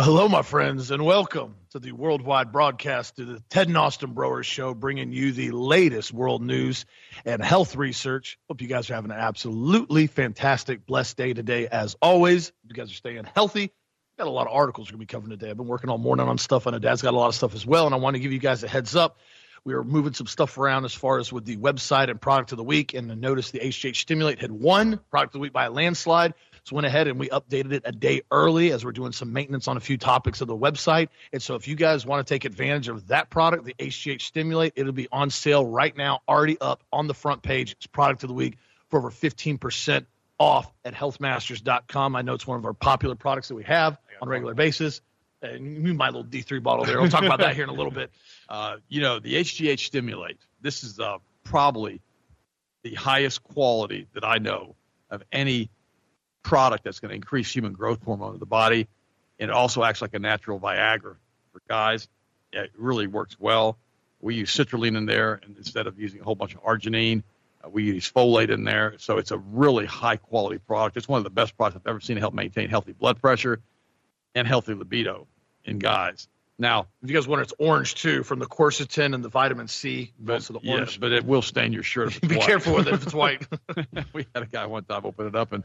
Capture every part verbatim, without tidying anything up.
Well, hello, my friends, and welcome to the worldwide broadcast to the Ted and Austin Broers Show, bringing you the latest world news and health research. Hope you guys are having an absolutely fantastic, blessed day today, as always. You guys are staying healthy. Got a lot of articles we're going to be covering today. I've been working all morning on stuff. I know Dad's got a lot of stuff as well, and I want to give you guys a heads up. We are moving some stuff around as far as with the website and product of the week, and I noticed the H G H Stimulate had won product of the week by a landslide. So went ahead and we updated it a day early as we're doing some maintenance on a few topics of the website. And so if you guys want to take advantage of that product, the H G H Stimulate, it'll be on sale right now, already up on the front page. It's product of the week for over fifteen percent off at health masters dot com. I know it's one of our popular products that we have on a regular basis. And my little D three bottle there. We'll talk about that here in a little bit. Uh, you know, the H G H Stimulate, this is uh, probably the highest quality that I know of any product that's going to increase human growth hormone in the body, and it also acts like a natural Viagra for guys. Yeah, it really works well. We use citrulline in there, and instead of using a whole bunch of arginine, uh, we use folate in there. So it's a really high-quality product. It's one of the best products I've ever seen to help maintain healthy blood pressure and healthy libido in guys. Now, if you guys want, it's orange too, from the quercetin and the vitamin C. But, also the orange. Yes, but it will stain your shirt if it's Be white. Careful with it if it's white. We had a guy one time open it up and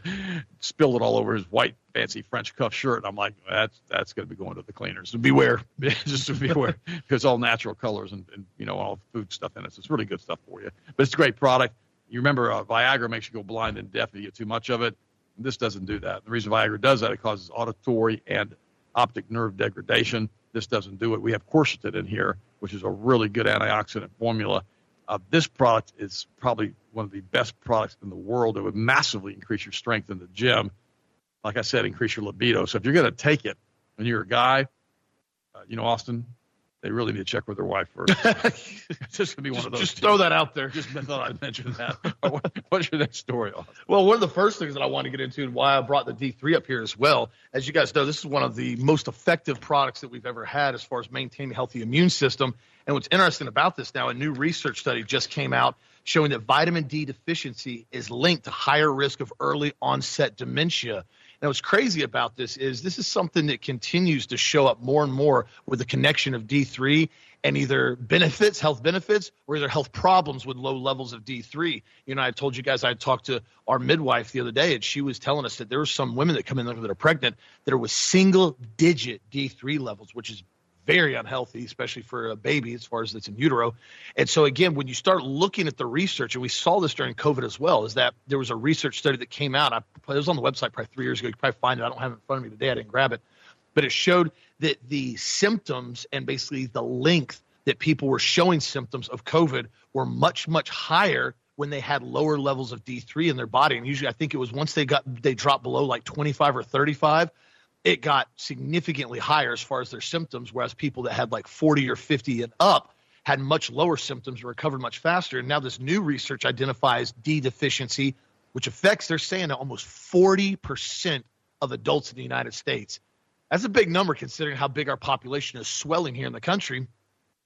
spilled it all over his white, fancy French cuff shirt. And I'm like, that's that's going to be going to the cleaners. So beware, just to be aware, because all natural colors and, and you know all food stuff in it. So it's really good stuff for you. But it's a great product. You remember, uh, Viagra makes you go blind and deaf if you get too much of it. This doesn't do that. The reason Viagra does that, it causes auditory and optic nerve degradation. This doesn't do it. We have quercetin in here, which is a really good antioxidant formula. Uh, this product is probably one of the best products in the world. It would massively increase your strength in the gym. Like I said, increase your libido. So if you're going to take it and you're a guy, uh, you know, Austin, they really need to check with their wife first. It's just going to be one just, of those. Just two. Throw that out there. Just thought I'd mention that. what, what's your next story, Austin? Well, one of the first things that I want to get into and why I brought the D three up here as well, as you guys know, this is one of the most effective products that we've ever had as far as maintaining a healthy immune system. And what's interesting about this now, a new research study just came out showing that vitamin D deficiency is linked to higher risk of early onset dementia. And what's crazy about this is this is something that continues to show up more and more with the connection of D three and either benefits, health benefits, or either health problems with low levels of D three. You know, I told you guys I talked to our midwife the other day, and she was telling us that there were some women that come in that are pregnant that are with single-digit D three levels, which is very unhealthy, especially for a baby as far as that's in utero. And so, again, when you start looking at the research, and we saw this during COVID as well, is that there was a research study that came out. I, it was on the website probably three years ago. You can probably find it. I don't have it in front of me today. I didn't grab it. But it showed that the symptoms and basically the length that people were showing symptoms of COVID were much, much higher when they had lower levels of D three in their body. And usually I think it was once they got they dropped below like twenty-five or thirty-five, it got significantly higher as far as their symptoms, whereas people that had like forty or fifty and up had much lower symptoms and recovered much faster. And now this new research identifies D deficiency, which affects, they're saying, almost forty percent of adults in the United States. That's a big number considering how big our population is swelling here in the country.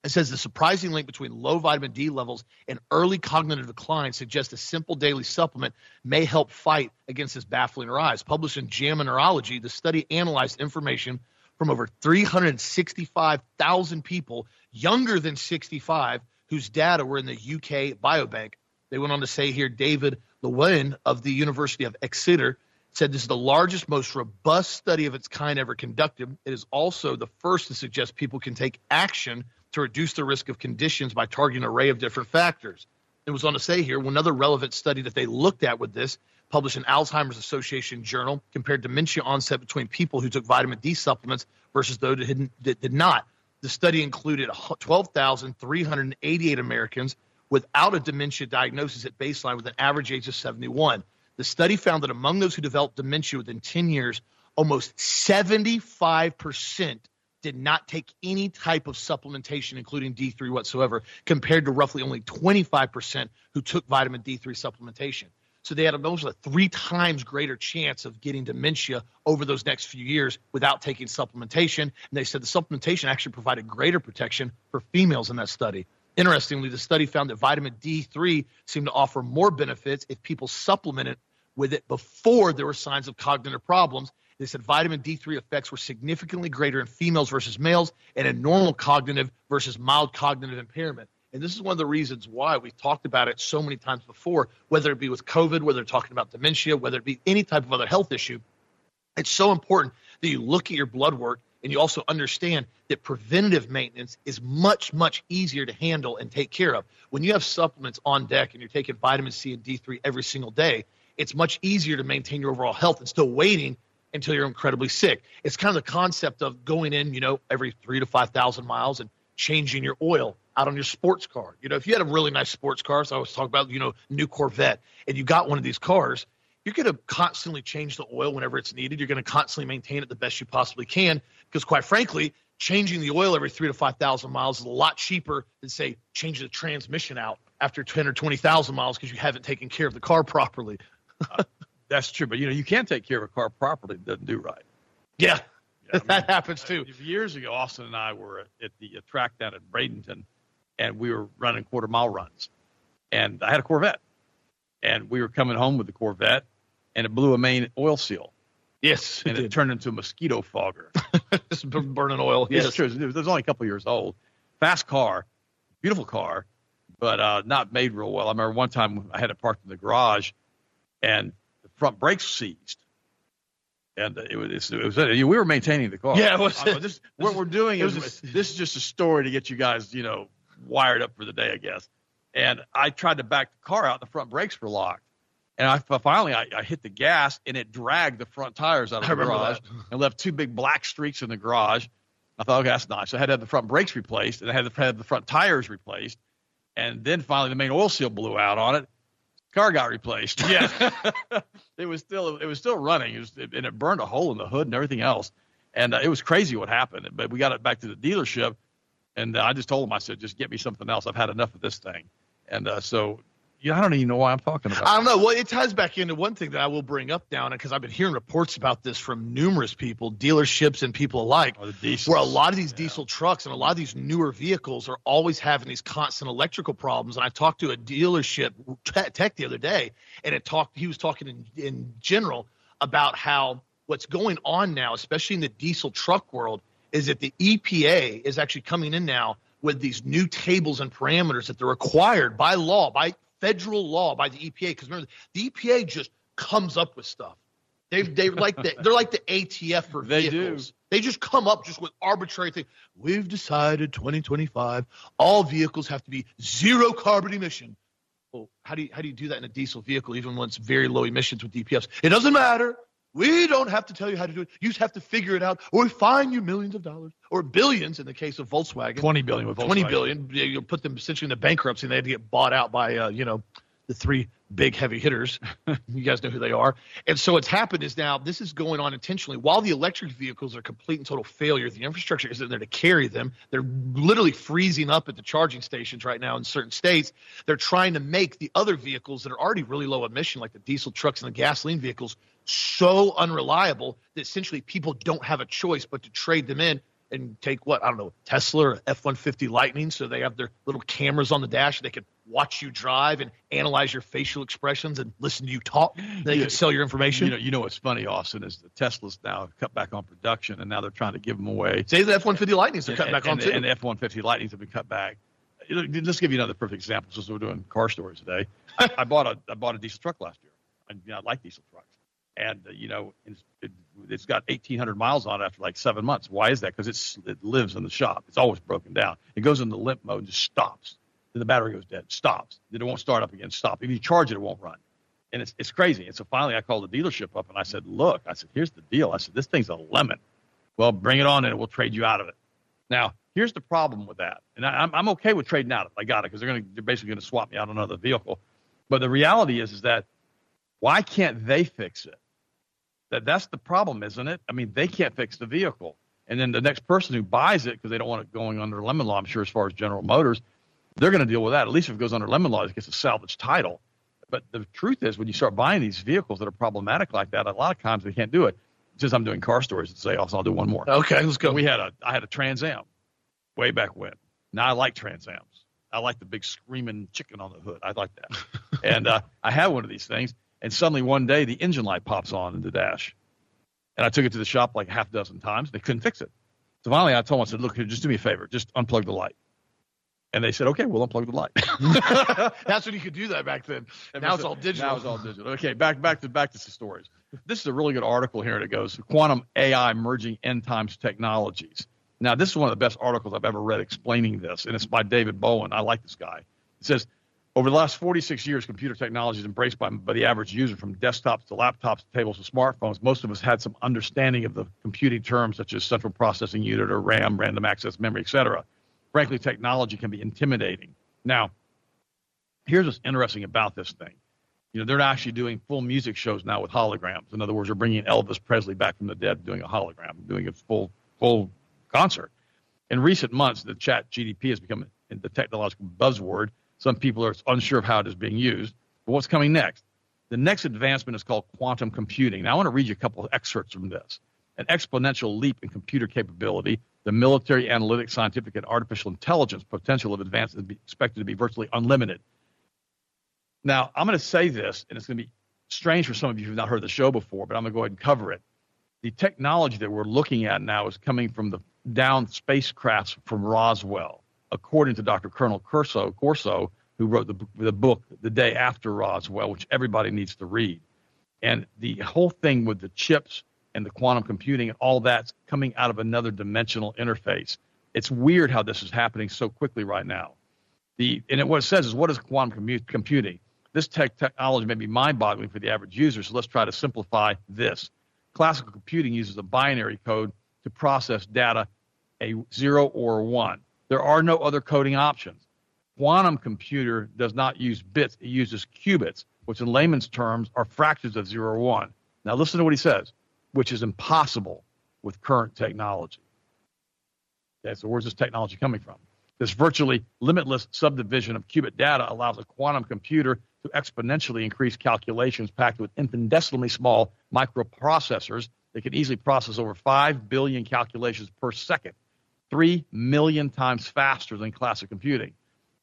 It says the surprising link between low vitamin D levels and early cognitive decline suggests a simple daily supplement may help fight against this baffling rise. Published in JAMA Neurology, the study analyzed information from over three hundred sixty-five thousand people younger than sixty-five whose data were in the U K Biobank. They went on to say here, David Lewin of the University of Exeter said this is the largest, most robust study of its kind ever conducted. It is also the first to suggest people can take action to reduce the risk of conditions by targeting an array of different factors. It was on to say here, another relevant study that they looked at with this, published in Alzheimer's Association Journal, compared dementia onset between people who took vitamin D supplements versus those that did not. The study included twelve thousand three hundred eighty-eight Americans without a dementia diagnosis at baseline with an average age of seventy-one. The study found that among those who developed dementia within ten years, almost seventy-five percent did not take any type of supplementation, including D three whatsoever, compared to roughly only twenty-five percent who took vitamin D three supplementation. So they had almost a three times greater chance of getting dementia over those next few years without taking supplementation. And they said the supplementation actually provided greater protection for females in that study. Interestingly, the study found that vitamin D three seemed to offer more benefits if people supplemented with it before there were signs of cognitive problems, They said vitamin D three effects were significantly greater in females versus males and in normal cognitive versus mild cognitive impairment. And this is one of the reasons why we've talked about it so many times before, whether it be with COVID, whether talking about dementia, whether it be any type of other health issue. It's so important that you look at your blood work and you also understand that preventative maintenance is much, much easier to handle and take care of. When you have supplements on deck and you're taking vitamin C and D three every single day, it's much easier to maintain your overall health and still waiting until you're incredibly sick. It's kind of the concept of going in, you know, every three to five thousand miles and changing your oil out on your sports car. You know, if you had a really nice sports car, so I always talk about, you know, new Corvette, and you got one of these cars, you're going to constantly change the oil whenever it's needed. You're going to constantly maintain it the best you possibly can because, quite frankly, changing the oil every three to five thousand miles is a lot cheaper than, say, changing the transmission out after ten or twenty thousand miles because you haven't taken care of the car properly. uh, that's true. But, you know, you can't take care of a car properly that doesn't do right. Yeah, yeah I mean, that happens too. Years ago, Austin and I were at, at the uh, track down at Bradenton, and we were running quarter mile runs. And I had a Corvette. And we were coming home with the Corvette, and it blew a main oil seal. Yes. And it, it turned into a mosquito fogger. Just burning oil. Yes, yes. True. It was only a couple years old. Fast car, beautiful car, but uh, not made real well. I remember one time I had it parked in the garage, and the front brakes seized. And it was, it was, we were maintaining the car. Yeah, it was. I mean, this, what we're doing is, just, this is just a story to get you guys, you know, wired up for the day, I guess. And I tried to back the car out. The front brakes were locked. And I finally, I, I hit the gas, and it dragged the front tires out of the garage and left two big black streaks in the garage. I thought, okay, that's nice. So I had to have the front brakes replaced, and I had to have the front tires replaced. And then finally the main oil seal blew out on it. The car got replaced. Yeah. It was still it was still running, it was, it, and it burned a hole in the hood and everything else. And uh, it was crazy what happened. But we got it back to the dealership, and uh, I just told them, I said, just get me something else. I've had enough of this thing. And uh, so, yeah, I don't even know why I'm talking about it. I don't know. Well, it ties back into one thing that I will bring up now, because I've been hearing reports about this from numerous people, dealerships and people alike, oh, where a lot of these yeah. diesel trucks and a lot of these newer vehicles are always having these constant electrical problems. And I talked to a dealership tech the other day, and it talked. He was talking in, in general about how what's going on now, especially in the diesel truck world, is that the E P A is actually coming in now with these new tables and parameters that they're required by law, by federal law, by the E P A. Because remember, the E P A just comes up with stuff. They've, they're, like the, they're like the A T F for they vehicles. Do. They just come up just with arbitrary things. We've decided twenty twenty-five, all vehicles have to be zero carbon emission. Well, how do you, how do you do that in a diesel vehicle, even when it's very low emissions with D P Fs? It doesn't matter. We don't have to tell you how to do it. You just have to figure it out, or we fine you millions of dollars, or billions in the case of Volkswagen. twenty billion dollars with Volkswagen. twenty billion dollars. You'll put them essentially into bankruptcy, and they had to get bought out by, uh, you know, the three big heavy hitters. You guys know who they are. And so what's happened is now this is going on intentionally. While the electric vehicles are complete and total failure, the infrastructure isn't there to carry them. They're literally freezing up at the charging stations right now in certain states. They're trying to make the other vehicles that are already really low emission, like the diesel trucks and the gasoline vehicles, so unreliable that essentially people don't have a choice but to trade them in and take what, I don't know, Tesla or F one fifty Lightning. So they have their little cameras on the dash. They can watch you drive and analyze your facial expressions and listen to you talk. They yeah. can sell your information. You know, you know what's funny, Austin, is the Teslas now have cut back on production, and now they're trying to give them away. Say the F one fifty Lightnings are cut back and, on, too. And the F one fifty Lightnings have been cut back. Let's give you another perfect example, since we're doing car stories today. I, I bought a I bought a diesel truck last year. I, you know, I like diesel trucks. And, uh, you know, it's, it, it's got eighteen hundred miles on it after like seven months. Why is that? Because it lives in the shop. It's always broken down. It goes into limp mode and just stops. Then the battery goes dead, stops. Then it won't start up again, stop. If you charge it, it won't run. And it's it's crazy. And so finally I called the dealership up, and I said, look, I said, here's the deal. I said, this thing's a lemon. Well, bring it on in, and we'll trade you out of it. Now, here's the problem with that. And I, I'm, I'm okay with trading out of it. I got it, because they're going to they're basically going to swap me out on another vehicle. But the reality is, is that why can't they fix it? That that's the problem, isn't it? I mean, they can't fix the vehicle. And then the next person who buys it, because they don't want it going under lemon law, I'm sure, as far as General Motors, they're going to deal with that. At least if it goes under lemon law, it gets a salvage title. But the truth is, when you start buying these vehicles that are problematic like that, a lot of times they can't do it. Since I'm doing car stories today, also I'll do one more. Okay, let's go. We had a, I had a Trans Am way back when. Now I like Trans Ams. I like the big screaming chicken on the hood. I like that. And uh, I had one of these things. And suddenly one day the engine light pops on in the dash. And I took it to the shop like half a dozen times. They couldn't fix it. So finally I told them, I said, look, here, just do me a favor. Just unplug the light. And they said, okay, we'll unplug the light. That's when you could do that back then. And now it's all digital. Now it's all digital. Okay, back back to back to the stories. This is a really good article here, and it goes, Quantum A I Merging End Times Technologies. Now, this is one of the best articles I've ever read explaining this, and it's by David Bowen. I like this guy. It says, over the last forty-six years, computer technology is embraced by, by the average user, from desktops to laptops to tables to smartphones. Most of us had some understanding of the computing terms such as central processing unit or RAM, random access memory, et cetera. Frankly, technology can be intimidating. Now, here's what's interesting about this thing. You know, they're actually doing full music shows now with holograms. In other words, they're bringing Elvis Presley back from the dead, doing a hologram, doing a full full concert. In recent months, the chat G D P has become the technological buzzword. Some people are unsure of how it is being used. But what's coming next? The next advancement is called quantum computing. Now, I want to read you a couple of excerpts from this. An exponential leap in computer capability. The military, analytic, scientific, and artificial intelligence potential of advance is expected to be virtually unlimited. Now, I'm going to say this, and it's going to be strange for some of you who have not heard the show before, but I'm going to go ahead and cover it. The technology that we're looking at now is coming from the downed spacecrafts from Roswell, according to Doctor Colonel Corso, Corso who wrote the, the book The Day After Roswell, which everybody needs to read. And the whole thing with the chips and the quantum computing and all that's coming out of another dimensional interface. It's weird how this is happening so quickly right now. The And it, what it says is, what is quantum commu- computing? This tech technology may be mind-boggling for the average user, so let's try to simplify this. Classical computing uses a binary code to process data, a zero or a one. There are no other coding options. Quantum computer does not use bits. It uses qubits, which in layman's terms are fractions of zero or one. Now listen to what he says, which is impossible with current technology. Okay, so where's this technology coming from? This virtually limitless subdivision of qubit data allows a quantum computer to exponentially increase calculations packed with infinitesimally small microprocessors that can easily process over five billion calculations per second, three million times faster than classic computing.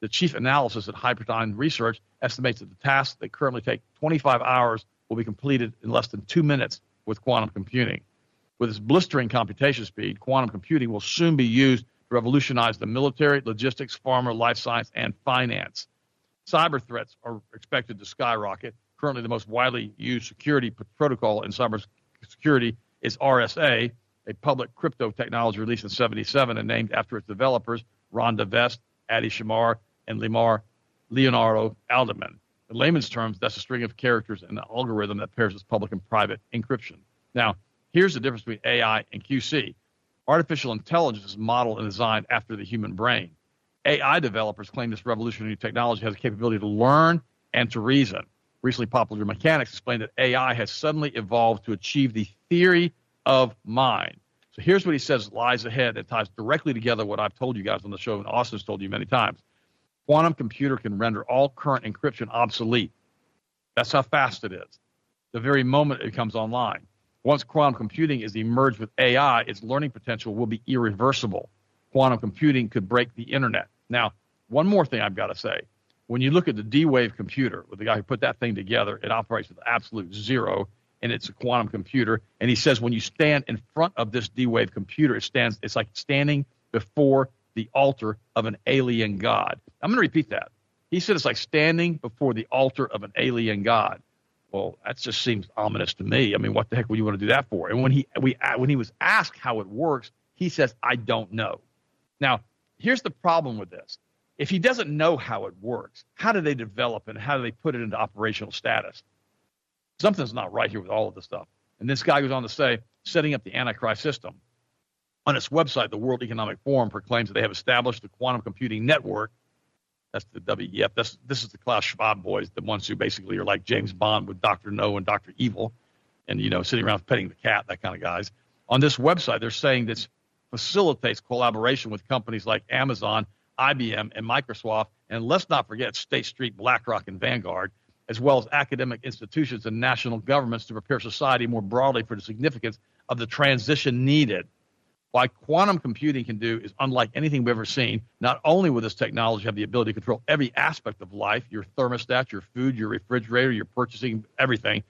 The chief analysis at Hyperdyne Research estimates that the tasks that currently take twenty-five hours will be completed in less than two minutes with quantum computing. With its blistering computation speed, quantum computing will soon be used to revolutionize the military, logistics, pharma, life science, and finance. Cyber threats are expected to skyrocket. Currently, the most widely used security protocol in cybersecurity is R S A, a public crypto technology released in seventy-seven and named after its developers, Rhonda Vest, Adi Shamar, and Limar Leonardo Alderman. In layman's terms, that's a string of characters and an algorithm that pairs with public and private encryption. Now, here's the difference between A I and Q C. Artificial intelligence is modeled and designed after the human brain. A I developers claim this revolutionary technology has the capability to learn and to reason. Recently, Popular Mechanics explained that A I has suddenly evolved to achieve the theory of mind. So here's what he says lies ahead that ties directly together what I've told you guys on the show, and Austin's told you many times. Quantum computer can render all current encryption obsolete. That's how fast it is. The very moment it comes online. Once quantum computing is emerged with A I, its learning potential will be irreversible. Quantum computing could break the internet. Now, one more thing I've got to say. When you look at the D-Wave computer, with the guy who put that thing together, it operates with absolute zero, and it's a quantum computer. And he says when you stand in front of this D-Wave computer, it stands. It's like standing before the altar of an alien god. I'm going to repeat that. He said it's like standing before the altar of an alien god. Well, that just seems ominous to me. I mean, what the heck would you want to do that for? And when he we when he was asked how it works, he says, I don't know. Now, here's the problem with this. If he doesn't know how it works, how do they develop and how do they put it into operational status? Something's not right here with all of this stuff. And this guy goes on to say, setting up the Antichrist system. On its website, the World Economic Forum proclaims that they have established the quantum computing network. That's the W E F. That's, this is the Klaus Schwab boys, the ones who basically are like James Bond with Doctor No and Doctor Evil and, you know, sitting around petting the cat, that kind of guys. On this website, they're saying this facilitates collaboration with companies like Amazon, I B M, and Microsoft, and let's not forget State Street, BlackRock, and Vanguard, as well as academic institutions and national governments to prepare society more broadly for the significance of the transition needed. What quantum computing can do is unlike anything we've ever seen. Not only will this technology have the ability to control every aspect of life, your thermostat, your food, your refrigerator, your purchasing, everything,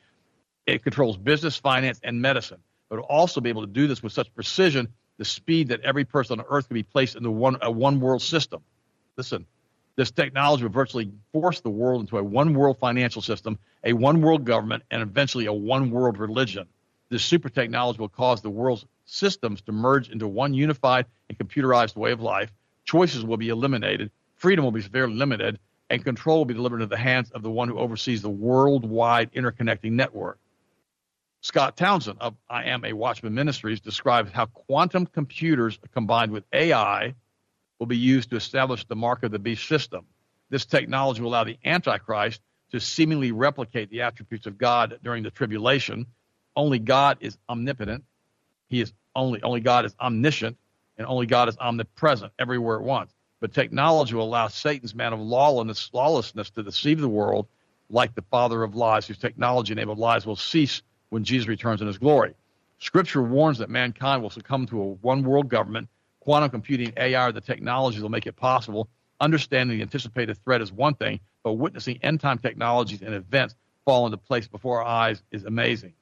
it controls business, finance, and medicine. but also be able to do this with such precision, the speed that every person on Earth can be placed into one, a one-world system. Listen, this technology will virtually force the world into a one-world financial system, a one-world government, and eventually a one-world religion. This super technology will cause the world's systems to merge into one unified and computerized way of life. Choices will be eliminated. Freedom will be severely limited. And control will be delivered into the hands of the one who oversees the worldwide interconnecting network. Scott Townsend of I Am a Watchman Ministries describes how quantum computers combined with A I will be used to establish the mark of the beast system. This technology will allow the Antichrist to seemingly replicate the attributes of God during the tribulation. Only God is omnipotent. He is only, only God is omniscient, and only God is omnipresent everywhere at once. But technology will allow Satan's man of lawlessness, lawlessness to deceive the world like the father of lies, whose technology-enabled lies will cease when Jesus returns in his glory. Scripture warns that mankind will succumb to a one-world government. Quantum computing, A I, or the technologies will make it possible. Understanding the anticipated threat is one thing, but witnessing end-time technologies and events fall into place before our eyes is amazing.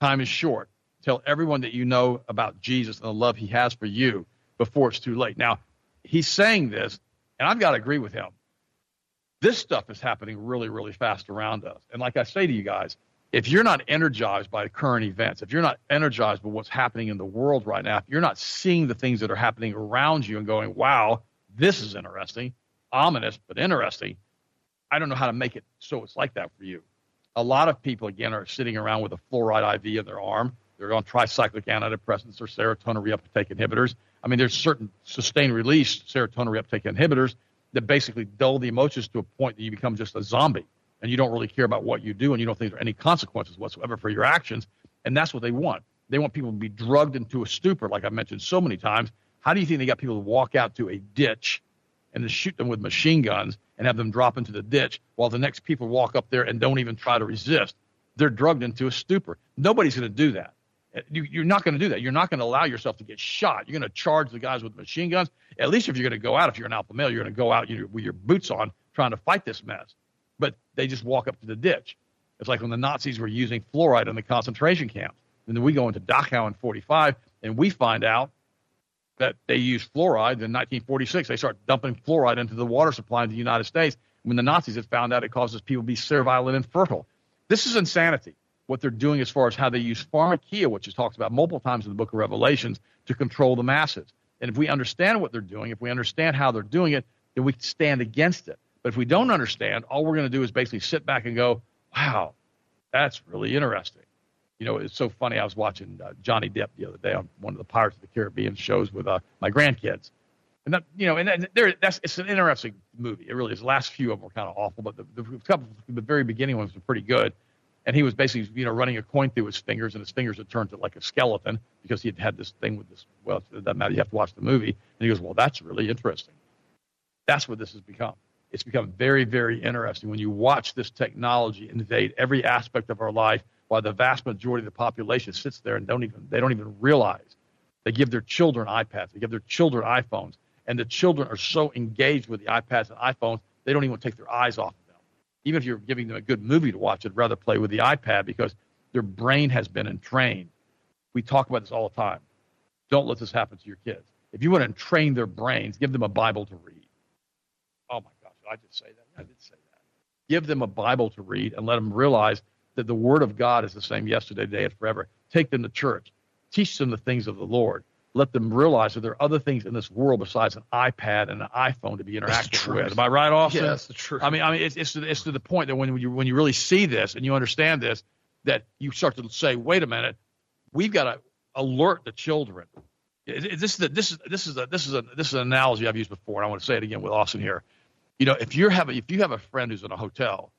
Time is short. Tell everyone that you know about Jesus and the love he has for you before it's too late. Now, he's saying this, and I've got to agree with him. This stuff is happening really, really fast around us. And like I say to you guys, if you're not energized by current events, if you're not energized by what's happening in the world right now, if you're not seeing the things that are happening around you and going, wow, this is interesting, ominous, but interesting, I don't know how to make it so it's like that for you. A lot of people, again, are sitting around with a fluoride I V in their arm. They're on tricyclic antidepressants or serotonin reuptake inhibitors. I mean, there's certain sustained release serotonin reuptake inhibitors that basically dull the emotions to a point that you become just a zombie and you don't really care about what you do and you don't think there are any consequences whatsoever for your actions. And that's what they want. They want people to be drugged into a stupor, like I've mentioned so many times. How do you think they got people to walk out to a ditch and to shoot them with machine guns and have them drop into the ditch while the next people walk up there and don't even try to resist? They're drugged into a stupor. Nobody's going to do that. You, you're not going to do that. You're not going to allow yourself to get shot. You're going to charge the guys with machine guns. At least if you're going to go out, if you're an alpha male, you're going to go out you, with your boots on trying to fight this mess. But they just walk up to the ditch. It's like when the Nazis were using fluoride in the concentration camps. And then we go into Dachau in forty-five, and we find out that they used fluoride. In nineteen forty-six, they start dumping fluoride into the water supply in the United States. When the Nazis had found out, it causes people to be servile and infertile. This is insanity. What they're doing as far as how they use pharmakia, which is talked about multiple times in the book of Revelations, to control the masses. And if we understand what they're doing, if we understand how they're doing it, then we can stand against it. But if we don't understand, all we're going to do is basically sit back and go, wow, that's really interesting. You know, it's so funny. I was watching uh, Johnny Depp the other day on one of the Pirates of the Caribbean shows with uh, my grandkids. And, that, you know, and that, there, that's it's an interesting movie. It really is. The last few of them were kind of awful, but the, the, couple, the very beginning ones were pretty good. And he was basically, you know, running a coin through his fingers, and his fingers had turned to like a skeleton because he had had this thing with this. Well, it doesn't matter. You have to watch the movie. And he goes, well, that's really interesting. That's what this has become. It's become very, very interesting when you watch this technology invade every aspect of our life, while the vast majority of the population sits there and don't even they don't even realize. They give their children iPads. They give their children iPhones. And the children are so engaged with the iPads and iPhones, they don't even take their eyes off. Even if you're giving them a good movie to watch, I'd rather play with the iPad because their brain has been entrained. We talk about this all the time. Don't let this happen to your kids. If you want to train their brains, give them a Bible to read. Oh, my gosh, did I just say that? I did say that. Give them a Bible to read and let them realize that the Word of God is the same yesterday, today, and forever. Take them to church. Teach them the things of the Lord. Let them realize that there are other things in this world besides an iPad and an iPhone to be interactive with. Am I right, Austin? Yeah, that's the truth. I mean, I mean, it's it's to, it's to the point that when you when you really see this and you understand this, that you start to say, "Wait a minute, we've got to alert the children." This is the, this is this is a, this is a, this is an analogy I've used before, and I want to say it again with Austin here. You know, if you have if you have a friend who's in a hotel,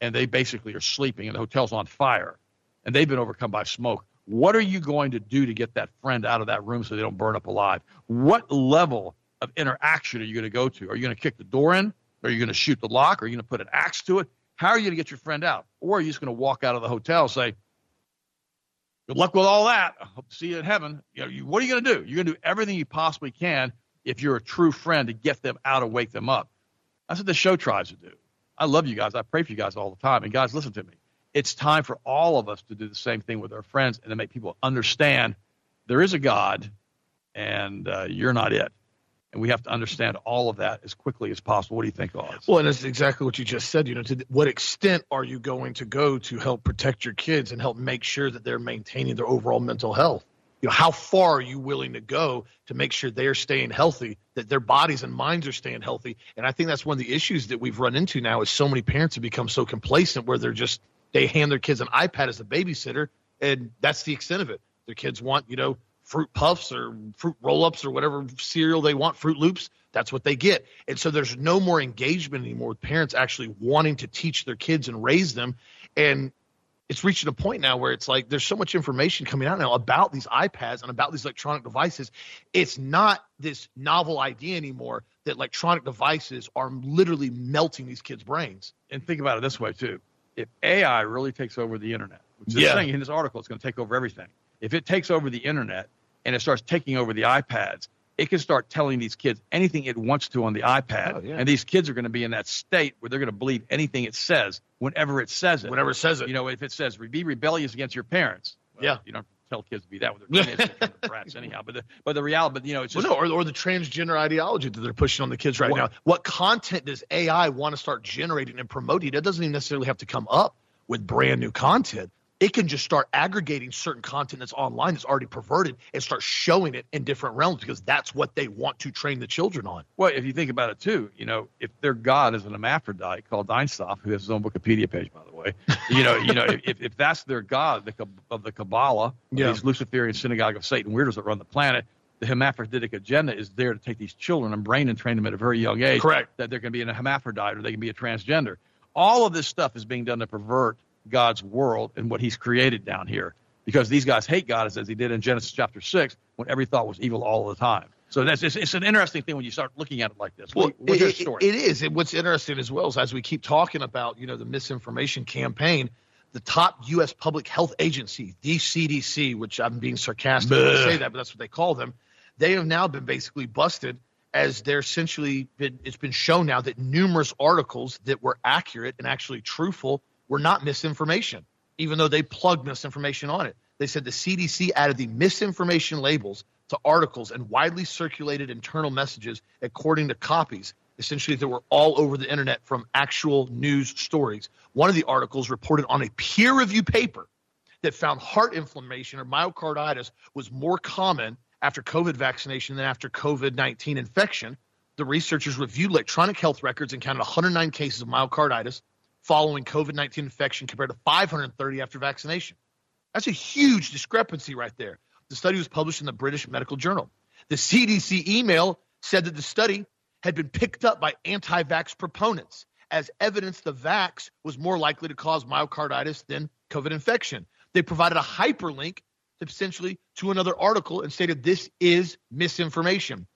and they basically are sleeping, and the hotel's on fire, and they've been overcome by smoke. What are you going to do to get that friend out of that room so they don't burn up alive? What level of interaction are you going to go to? Are you going to kick the door in? Are you going to shoot the lock? Are you going to put an axe to it? How are you going to get your friend out? Or are you just going to walk out of the hotel and say, good luck with all that. I hope to see you in heaven. You know, you, what are you going to do? You're going to do everything you possibly can if you're a true friend to get them out and wake them up. That's what the show tries to do. I love you guys. I pray for you guys all the time. And guys, listen to me. It's time for all of us to do the same thing with our friends and to make people understand there is a God and uh, you're not it. And we have to understand all of that as quickly as possible. What do you think, Oz? Well, and that's exactly what you just said. You know, to what extent are you going to go to help protect your kids and help make sure that they're maintaining their overall mental health? You know, how far are you willing to go to make sure they're staying healthy, that their bodies and minds are staying healthy? And I think that's one of the issues that we've run into now is so many parents have become so complacent where they're just they hand their kids an iPad as a babysitter, and that's the extent of it. Their kids want, you know, Fruit Puffs or Fruit Roll-Ups or whatever cereal they want, Fruit Loops, that's what they get. And so there's no more engagement anymore with parents actually wanting to teach their kids and raise them. And it's reaching a point now where it's like there's so much information coming out now about these iPads and about these electronic devices. It's not this novel idea anymore that electronic devices are literally melting these kids' brains. And think about it this way, too. If A I really takes over the internet, which is yeah. saying in this article it's going to take over everything. If it takes over the internet and it starts taking over the iPads, it can start telling these kids anything it wants to on the iPad. Oh, yeah. And these kids are going to be in that state where they're going to believe anything it says whenever it says it. Whenever it says it. You know, if it says be rebellious against your parents. Well, yeah. You don't tell kids to be that with their teenagers and their brats anyhow. But the, but the reality, but you know, it's just. Well, no, or, or the transgender ideology that they're pushing on the kids right what, now. What content does A I want to start generating and promoting? It doesn't even necessarily have to come up with brand new content. It can just start aggregating certain content that's online that's already perverted and start showing it in different realms because that's what they want to train the children on. Well, if you think about it, too, you know, if their God is an hermaphrodite called Einstein, who has his own Wikipedia page, by the way, you know, you know, if, if that's their God the, of the Kabbalah, yeah. these Luciferian synagogue of Satan weirdos that run the planet, the hermaphroditic agenda is there to take these children and brain and train them at a very young age. Correct. That they're going to be a hermaphrodite or they can be a transgender. All of this stuff is being done to pervert God's world and what he's created down here, because these guys hate God as he did in Genesis chapter six, when every thought was evil all the time. So that's it's, it's an interesting thing when you start looking at it like this. Well, what, it, story? it is. And what's interesting as well is as we keep talking about, you know, the misinformation campaign, the top U S public health agency, the C D C, which I'm being sarcastic Bleh. when I say that, but that's what they call them. They have now been basically busted as they're essentially been, it's been shown now that numerous articles that were accurate and actually truthful were not misinformation, even though they plugged misinformation on it. They said the C D C added the misinformation labels to articles and widely circulated internal messages according to copies, essentially, that were all over the internet from actual news stories. One of the articles reported on a peer review paper that found heart inflammation or myocarditis was more common after COVID vaccination than after COVID nineteen infection. The researchers reviewed electronic health records and counted one hundred nine cases of myocarditis following COVID nineteen infection compared to five hundred thirty after vaccination. That's a huge discrepancy right there. The study was published in the British Medical Journal. The C D C email said that the study had been picked up by anti-vax proponents as evidence the vax was more likely to cause myocarditis than COVID infection. They provided a hyperlink, essentially, to another article and stated this is misinformation.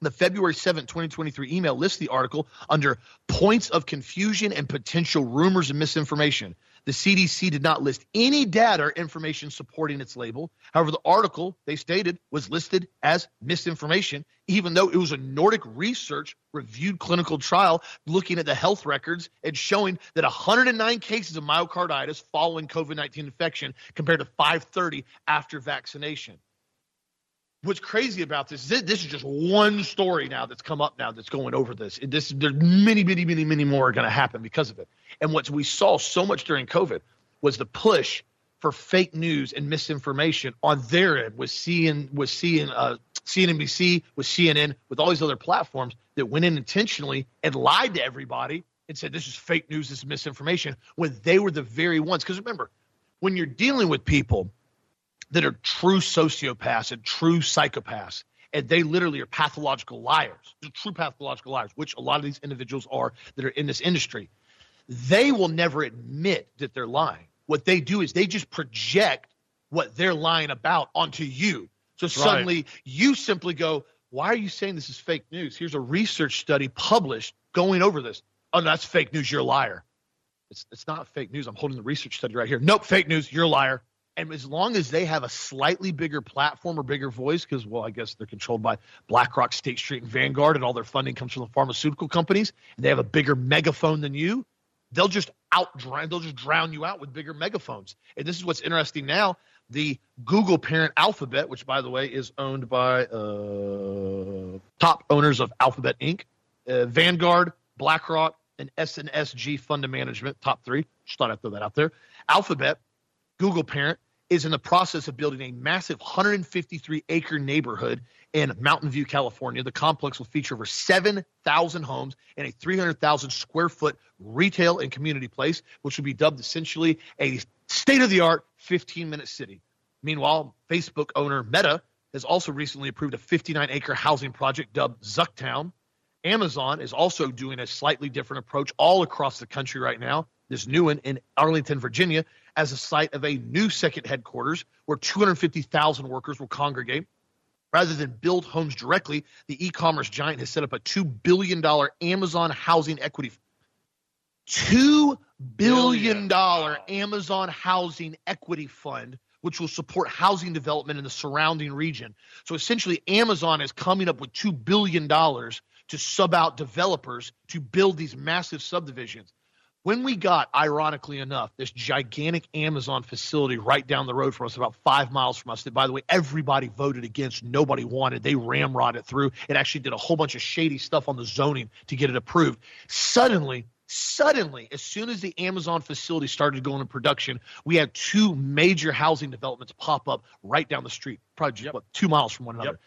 The February seventh, twenty twenty-three email lists the article under points of confusion and potential rumors and misinformation. The C D C did not list any data or information supporting its label. However, the article, they stated, was listed as misinformation, even though it was a Nordic research reviewed clinical trial looking at the health records and showing that one hundred nine cases of myocarditis following COVID nineteen infection compared to five hundred thirty after vaccination. What's crazy about this is this is just one story now that's come up now that's going over this. This there's many, many, many, many more are going to happen because of it. And what we saw so much during COVID was the push for fake news and misinformation on their end with C N, with C N, uh, C N B C, with C N N, with all these other platforms that went in intentionally and lied to everybody and said this is fake news, this is misinformation, when they were the very ones. Because remember, when you're dealing with people that are true sociopaths and true psychopaths, and they literally are pathological liars, they're true pathological liars, which a lot of these individuals are that are in this industry. They will never admit that they're lying. What they do is they just project what they're lying about onto you. So suddenly right. you simply go, why are you saying this is fake news? Here's a research study published going over this. Oh, no, that's fake news. You're a liar. It's, it's not fake news. I'm holding the research study right here. Nope, fake news. You're a liar. And as long as they have a slightly bigger platform or bigger voice, because, well, I guess they're controlled by BlackRock, State Street, and Vanguard, and all their funding comes from the pharmaceutical companies, and they have a bigger megaphone than you, they'll just out drown, they'll just drown you out with bigger megaphones. And this is what's interesting now. The Google parent Alphabet, which, by the way, is owned by uh, top owners of Alphabet Incorporated, uh, Vanguard, BlackRock, and S and S G Fund Management, top three. Just thought I'd throw that out there. Alphabet, Google parent, is in the process of building a massive one hundred fifty-three acre neighborhood in Mountain View, California. The complex will feature over seven thousand homes and a three hundred thousand square foot retail and community place, which will be dubbed essentially a state-of-the-art fifteen minute city. Meanwhile, Facebook owner Meta has also recently approved a fifty-nine acre housing project dubbed Zucktown. Amazon is also doing a slightly different approach all across the country right now. This new one in Arlington, Virginia, as a site of a new second headquarters where two hundred fifty thousand workers will congregate. Rather than build homes directly, the e-commerce giant has set up a two billion dollars Amazon housing equity fund. two billion dollars Amazon housing equity fund, which will support housing development in the surrounding region. So essentially, Amazon is coming up with two billion dollars to sub out developers to build these massive subdivisions. When we got, ironically enough, this gigantic Amazon facility right down the road from us, about five miles from us, that, by the way, everybody voted against, nobody wanted. They ramrod it through. It actually did a whole bunch of shady stuff on the zoning to get it approved. Suddenly, suddenly, as soon as the Amazon facility started going into production, we had two major housing developments pop up right down the street, probably just, yep. what, two miles from one another.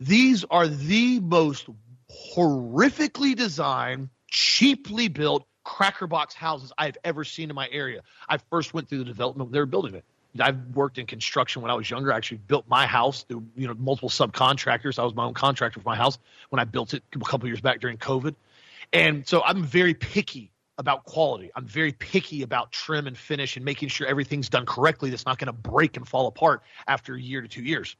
Yep. These are the most horrifically designed, cheaply built, cracker box houses I've ever seen in my area. I first went through the development when they were building it. I've worked in construction when I was younger. I actually built my house through, you know, multiple subcontractors. I was my own contractor for my house when I built it a couple of years back during COVID. And so I'm very picky about quality. I'm very picky about trim and finish and making sure everything's done correctly. That's not going to break and fall apart after a year to two years.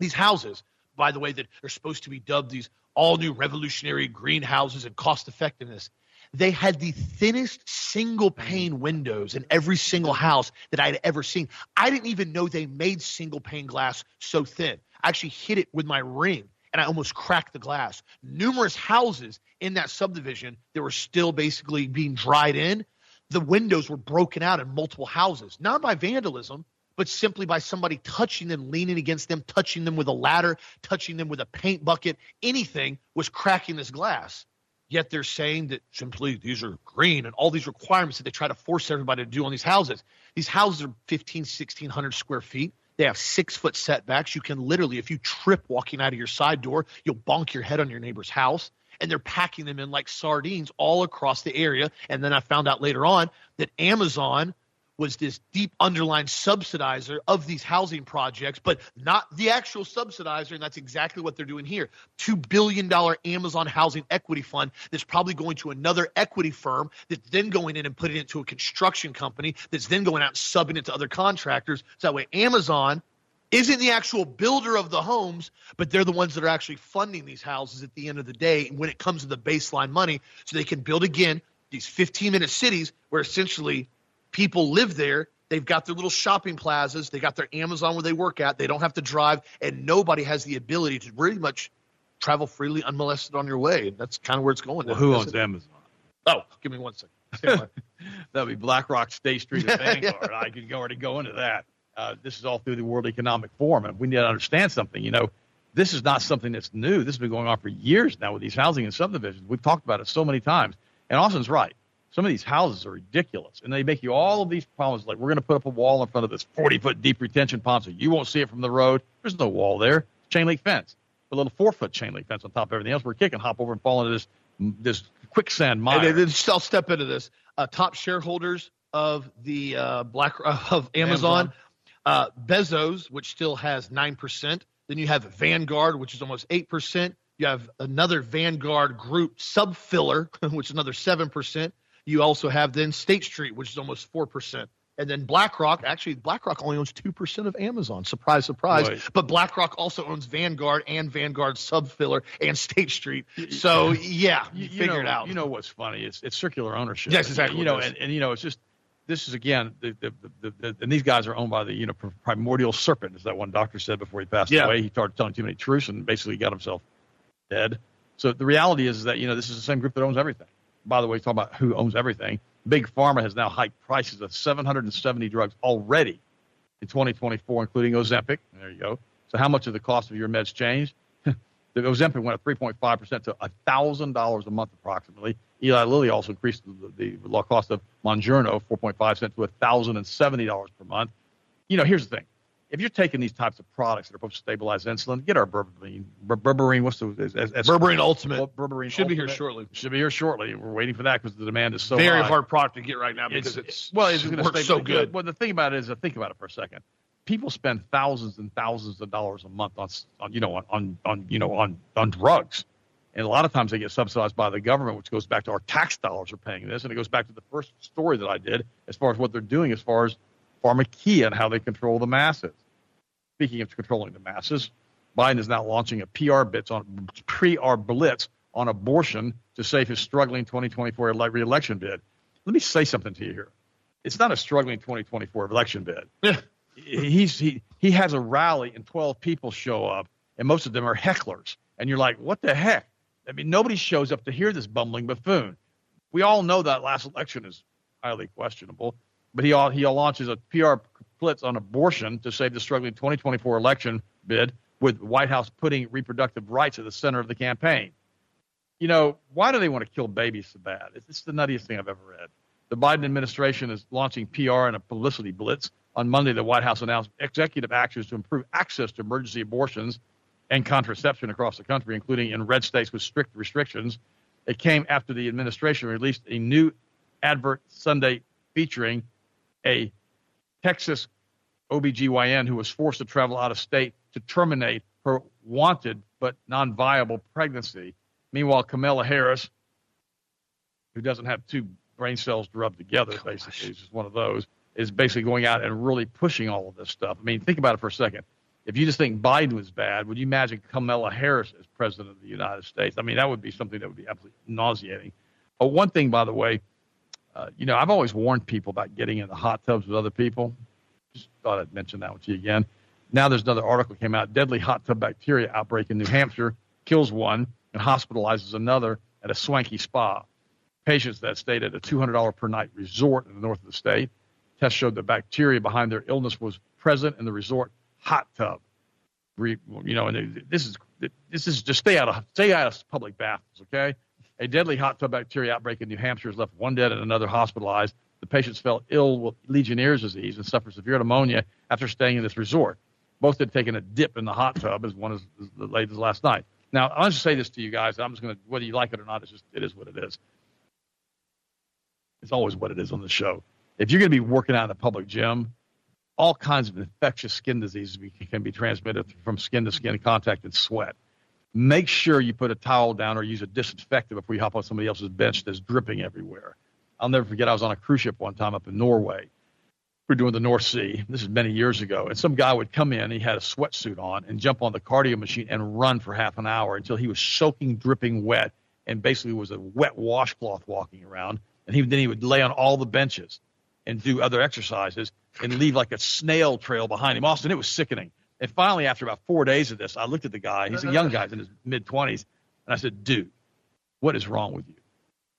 These houses, by the way, that are supposed to be dubbed these all new revolutionary greenhouses and cost effectiveness. They had the thinnest single pane windows in every single house that I'd ever seen. I didn't even know they made single pane glass so thin. I actually hit it with my ring, and I almost cracked the glass. Numerous houses in that subdivision that were still basically being dried in, the windows were broken out in multiple houses, not by vandalism, but simply by somebody touching them, leaning against them, touching them with a ladder, touching them with a paint bucket. Anything was cracking this glass. Yet they're saying that simply these are green and all these requirements that they try to force everybody to do on these houses. These houses are fifteen, sixteen hundred square feet. They have six foot setbacks. You can literally, if you trip walking out of your side door, you'll bonk your head on your neighbor's house. And they're packing them in like sardines all across the area. And then I found out later on that Amazon was this deep underlying subsidizer of these housing projects, but not the actual subsidizer, and that's exactly what they're doing here. two billion dollars Amazon housing equity fund that's probably going to another equity firm that's then going in and putting it into a construction company that's then going out and subbing it to other contractors. So that way Amazon isn't the actual builder of the homes, but they're the ones that are actually funding these houses at the end of the day when it comes to the baseline money, so they can build, again, these fifteen-minute cities where essentially – people live there. They've got their little shopping plazas. They got their Amazon where they work at. They don't have to drive, and nobody has the ability to really much travel freely unmolested on your way. And that's kind of where it's going. Well, who owns Amazon? Oh, give me one second. That would be BlackRock, State Street, and Vanguard. I could already go into that. Uh, this is all through the World Economic Forum, and we need to understand something. You know, this is not something that's new. This has been going on for years now with these housing and subdivisions. We've talked about it so many times, and Austin's right. Some of these houses are ridiculous, and they make you all of these problems. Like, we're going to put up a wall in front of this forty-foot deep retention pond so you won't see it from the road. There's no wall there. Chain link fence. A little four-foot chain link fence on top of everything else. We're kicking, hop over, and fall into this this quicksand mire. And, and, and I'll step into this. Uh, top shareholders of the uh, Black of Amazon, Amazon. Uh, Bezos, which still has nine percent. Then you have Vanguard, which is almost eight percent. You have another Vanguard group subfiller, which is another seven percent. You also have then State Street, which is almost four percent. And then BlackRock, actually BlackRock only owns two percent of Amazon. Surprise, surprise. Right. But BlackRock also owns Vanguard and Vanguard Subfiller and State Street. So, yeah, you, you figure know, it out. You know what's funny? It's it's circular ownership. Yes, exactly. You know, and, and, you know, it's just this is, again, the, the, the, the, and these guys are owned by the, you know, primordial serpent, as that one doctor said before he passed yeah. away. He started telling too many truths and basically got himself dead. So the reality is that, you know, this is the same group that owns everything. By the way, talking about who owns everything. Big Pharma has now hiked prices of seven hundred seventy drugs already in twenty twenty-four, including Ozempic. There you go. So how much of the cost of your meds changed? The Ozempic went up three point five percent to one thousand dollars a month approximately. Eli Lilly also increased the, the cost of Monjuno four point five cents to one thousand seventy dollars per month. You know, here's the thing. If you're taking these types of products that are supposed to stabilize insulin, get our berberine. Berberine, what's the as, as, berberine as, ultimate? Well, berberine should ultimate. be here shortly. Should be here shortly. We're waiting for that because the demand is so very high. Very hard product to get right now because it's, it's well, it's it works so good. Well, the thing about it is, uh, think about it for a second. People spend thousands and thousands of dollars a month on, on you know, on, on, on you know, on, on drugs, and a lot of times they get subsidized by the government, which goes back to our tax dollars are paying this, and it goes back to the first story that I did as far as what they're doing as far as pharmacia and how they control the masses. Speaking of controlling the masses, Biden is now launching a P R blitz on P R blitz on abortion to save his struggling twenty twenty-four re-election bid. Let me say something to you here. It's not a struggling twenty twenty-four election bid. Yeah. He's he he has a rally and twelve people show up, and most of them are hecklers. And you're like, what the heck? I mean, nobody shows up to hear this bumbling buffoon. We all know that last election is highly questionable. But he all, he all launches a P R blitz on abortion to save the struggling twenty twenty-four election bid, with the White House putting reproductive rights at the center of the campaign. You know, why do they want to kill babies so bad? It's, it's the nuttiest thing I've ever read. The Biden administration is launching P R and a publicity blitz. On Monday, the White House announced executive actions to improve access to emergency abortions and contraception across the country, including in red states with strict restrictions. It came after the administration released a new advert Sunday featuring a Texas O B G Y N who was forced to travel out of state to terminate her wanted but non-viable pregnancy. Meanwhile, Kamala Harris, who doesn't have two brain cells to rub together, Gosh. basically, is just one of those, is basically going out and really pushing all of this stuff. I mean, think about it for a second. If you just think Biden was bad, would you imagine Kamala Harris as president of the United States? I mean, that would be something that would be absolutely nauseating. But one thing, by the way, Uh, you know, I've always warned people about getting in the hot tubs with other people. Just thought I'd mention that one to you again. Now there's another article came out. Deadly hot tub bacteria outbreak in New Hampshire kills one and hospitalizes another at a swanky spa. Patients that stayed at a two hundred dollars per night resort in the north of the state. Tests showed the bacteria behind their illness was present in the resort hot tub. You know, and this is this is just stay out of stay out of public baths, okay? A deadly hot tub bacteria outbreak in New Hampshire has left one dead and another hospitalized. The patients fell ill with Legionnaire's disease and suffered severe pneumonia after staying in this resort. Both had taken a dip in the hot tub, as one as the late as last night. Now, I'll just say this to you guys. I'm just going to, whether you like it or not, it's just, it is what it is. It's always what it is on the show. If you're going to be working out in a public gym, all kinds of infectious skin diseases can be transmitted from skin-to-skin contact and sweat. Make sure you put a towel down or use a disinfectant before you hop on somebody else's bench that's dripping everywhere. I'll never forget I was on a cruise ship one time up in Norway. We were doing the North Sea. This is many years ago. And some guy would come in. He had a sweatsuit on and jump on the cardio machine and run for half an hour until he was soaking, dripping wet, and basically was a wet washcloth walking around. And he, then he would lay on all the benches and do other exercises and leave like a snail trail behind him. Austin, it was sickening. And finally, after about four days of this, I looked at the guy. He's a young guy, he's in his mid-twenties. And I said, dude, what is wrong with you?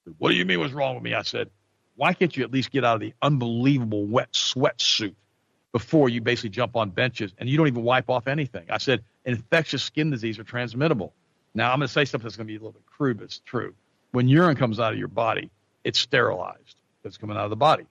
Said, what do you mean what's wrong with me? I said, why can't you at least get out of the unbelievable wet sweatsuit before you basically jump on benches and you don't even wipe off anything? I said, infectious skin disease are transmittable. Now, I'm going to say something that's going to be a little bit crude, but it's true. When urine comes out of your body, it's sterilized. It's coming out of the body.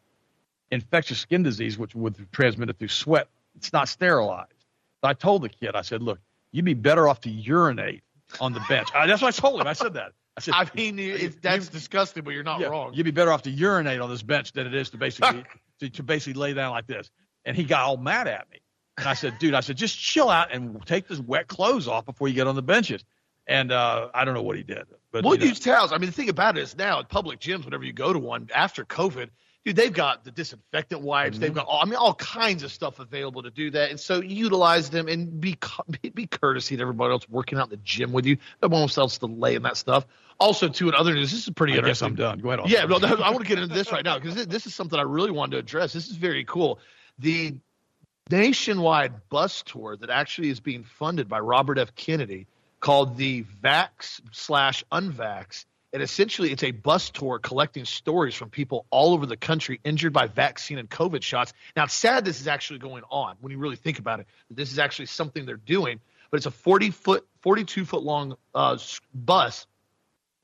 Infectious skin disease, which would transmit it through sweat, it's not sterilized. I told the kid, I said, look, you'd be better off to urinate on the bench. I, that's what I told him. I said that. I said, I mean, it's, that's you, disgusting, but you're not yeah, wrong. You'd be better off to urinate on this bench than it is to basically to, to basically lay down like this. And he got all mad at me. And I said, dude, I said, just chill out and take this wet clothes off before you get on the benches. And uh, I don't know what he did. But well, you know, these towels, I mean, the thing about it is now at public gyms, whenever you go to one after COVID, dude, they've got the disinfectant wipes. Mm-hmm. They've got all, I mean, all kinds of stuff available to do that. And so utilize them and be be courtesy to everybody else working out in the gym with you. No one else to lay in that stuff. Also, too, in other news, this is pretty I interesting. I guess I'm done. Go ahead. I'll yeah, no, no, I want to get into this right now because this is something I really wanted to address. This is very cool. The nationwide bus tour that actually is being funded by Robert F. Kennedy called the Vax slash Unvax And essentially, it's a bus tour collecting stories from people all over the country injured by vaccine and COVID shots. Now, it's sad this is actually going on when you really think about it. This is actually something they're doing, but it's a forty foot, forty-two foot long uh, bus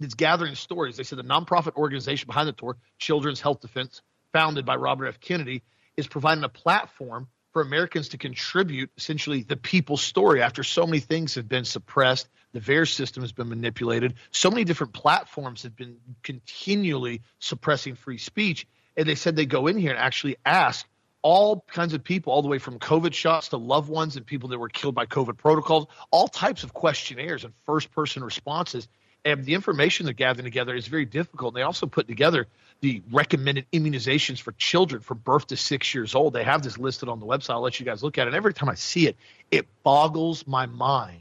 that's gathering stories. They said the nonprofit organization behind the tour, Children's Health Defense, founded by Robert F. Kennedy, is providing a platform for Americans to contribute essentially the people's story after so many things have been suppressed. The V A E R S system has been manipulated. So many different platforms have been continually suppressing free speech. And they said they go in here and actually ask all kinds of people, all the way from COVID shots to loved ones and people that were killed by COVID protocols, all types of questionnaires and first-person responses. And the information they're gathering together is very difficult. And they also put together the recommended immunizations for children from birth to six years old. They have this listed on the website. I'll let you guys look at it. And every time I see it, it boggles my mind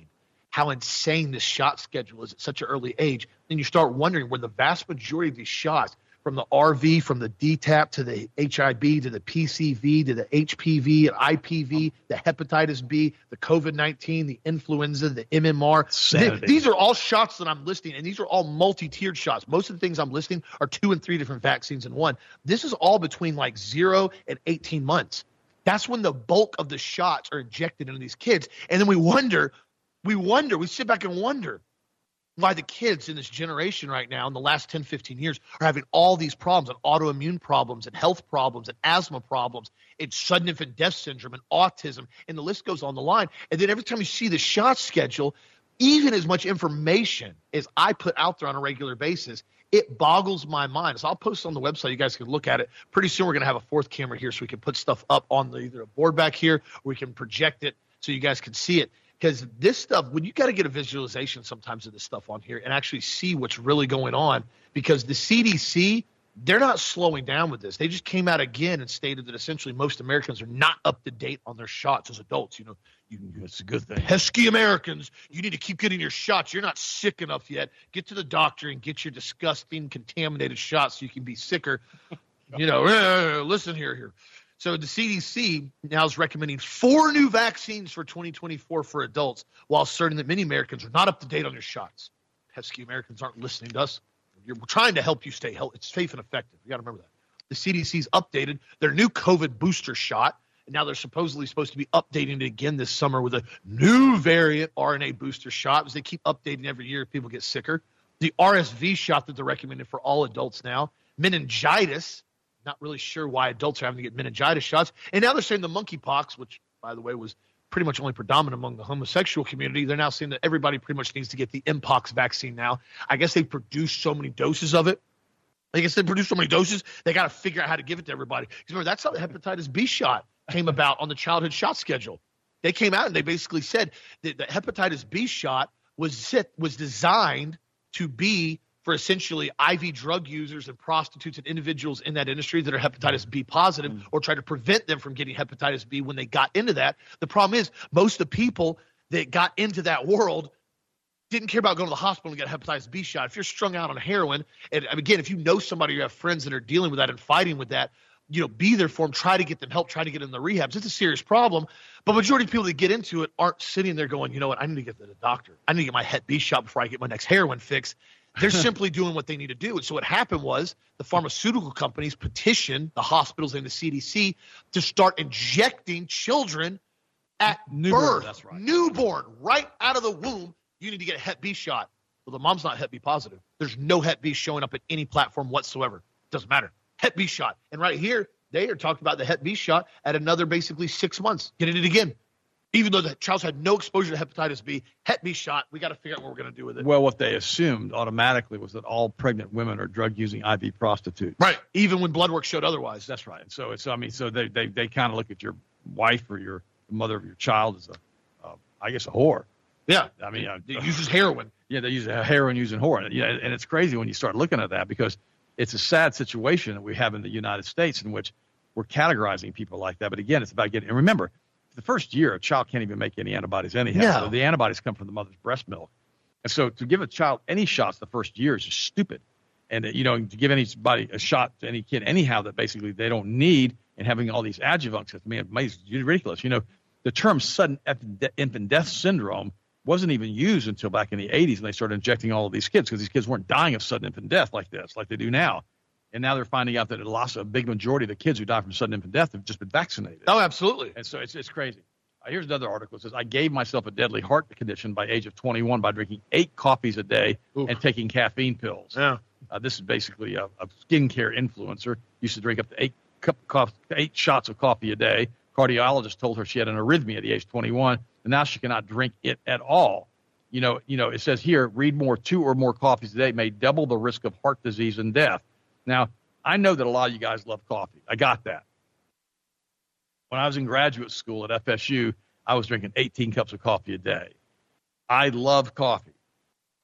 how insane this shot schedule is at such an early age. Then you start wondering where the vast majority of these shots, from the R V, from the D T A P to the H I B to the P C V to the H P V and I P V, the hepatitis B, the COVID nineteen, the influenza, the M M R. Th- these are all shots that I'm listing, and these are all multi-tiered shots. Most of the things I'm listing are two and three different vaccines in one. This is all between like zero and eighteen months. That's when the bulk of the shots are injected into these kids. And then we wonder, we wonder, we sit back and wonder why the kids in this generation right now in the last ten, fifteen years are having all these problems and autoimmune problems and health problems and asthma problems and sudden infant death syndrome and autism, and the list goes on the line. And then every time you see the shot schedule, even as much information as I put out there on a regular basis, it boggles my mind. So I'll post it on the website. You guys can look at it. Pretty soon we're going to have a fourth camera here so we can put stuff up on the, either a board back here, or we can project it so you guys can see it. Because this stuff, when you got to get a visualization sometimes of this stuff on here and actually see what's really going on, because the C D C, they're not slowing down with this. They just came out again and stated that essentially most Americans are not up to date on their shots as adults. You know, you, it's a good thing. Pesky Americans, you need to keep getting your shots. You're not sick enough yet. Get to the doctor and get your disgusting contaminated shots so you can be sicker. You know, listen here, here. So the C D C now is recommending four new vaccines for twenty twenty-four for adults, while asserting that many Americans are not up to date on their shots. Pesky Americans aren't listening to us. We're trying to help you stay healthy. It's safe and effective. You got to remember that. The C D C's updated their new COVID booster shot, and now they're supposedly supposed to be updating it again this summer with a new variant R N A booster shot, because they keep updating every year if people get sicker. The R S V shot that they're recommending for all adults now, meningitis. Not really sure why adults are having to get meningitis shots. And now they're saying the monkeypox, which, by the way, was pretty much only predominant among the homosexual community. They're now saying that everybody pretty much needs to get the mpox vaccine now. I guess they produce so many doses of it. I guess they produce so many doses, they got to figure out how to give it to everybody. Because remember, that's how the hepatitis B shot came about on the childhood shot schedule. They came out and they basically said that the hepatitis B shot was was designed to be for essentially I V drug users and prostitutes and individuals in that industry that are hepatitis B positive, mm. or try to prevent them from getting hepatitis B when they got into that. The problem is most of the people that got into that world didn't care about going to the hospital and get a hepatitis B shot. If you're strung out on heroin, and again, if you know somebody, you have friends that are dealing with that and fighting with that, you know, be there for them, try to get them help, try to get them the rehabs. It's a serious problem. But majority of people that get into it aren't sitting there going, you know what, I need to get to the doctor. I need to get my hep B shot before I get my next heroin fix. They're simply doing what they need to do. And so what happened was the pharmaceutical companies petitioned the hospitals and the C D C to start injecting children at newborn, birth, that's right. newborn, right out of the womb. You need to get a hep B shot. Well, the mom's not hep B positive. There's no hep B showing up at any platform whatsoever. Doesn't matter. Hep B shot. And right here, they are talking about the hep B shot at another basically six months. Getting it again. Even though the child's had no exposure to hepatitis B, hep B shot, we got to figure out what we're going to do with it. Well, what they assumed automatically was that all pregnant women are drug-using I V prostitutes. Right. Even when blood work showed otherwise. That's right. And so it's, I mean, so they they, they kind of look at your wife or your mother of your child as a, uh, I guess, a whore. Yeah. I mean, uh, it uses heroin. Yeah, they use a heroin using whore. And, yeah, and it's crazy when you start looking at that, because it's a sad situation that we have in the United States in which we're categorizing people like that. But again, it's about getting, and remember, the first year, a child can't even make any antibodies anyhow. No. So the antibodies come from the mother's breast milk. And so to give a child any shots the first year is just stupid. And, you know, to give anybody a shot to any kid anyhow that basically they don't need, and having all these adjuvants, it's ridiculous. You know, the term sudden infant death syndrome wasn't even used until back in the eighties, and they started injecting all of these kids because these kids weren't dying of sudden infant death like this, like they do now. And now they're finding out that a, lot, a big majority of the kids who die from sudden infant death have just been vaccinated. Oh, absolutely. And so it's it's crazy. Uh, here's another article. It says, I gave myself a deadly heart condition by age of twenty-one by drinking eight coffees a day Oof. and taking caffeine pills. Yeah. Uh, this is basically a, a skincare influencer. Used to drink up to eight, cup coffee, eight shots of coffee a day. Cardiologist told her she had an arrhythmia at the age of twenty-one, and now she cannot drink it at all. You know, you know, it says here, read more, two or more coffees a day may double the risk of heart disease and death. Now, I know that a lot of you guys love coffee. I got that. When I was in graduate school at F S U, I was drinking eighteen cups of coffee a day. I love coffee.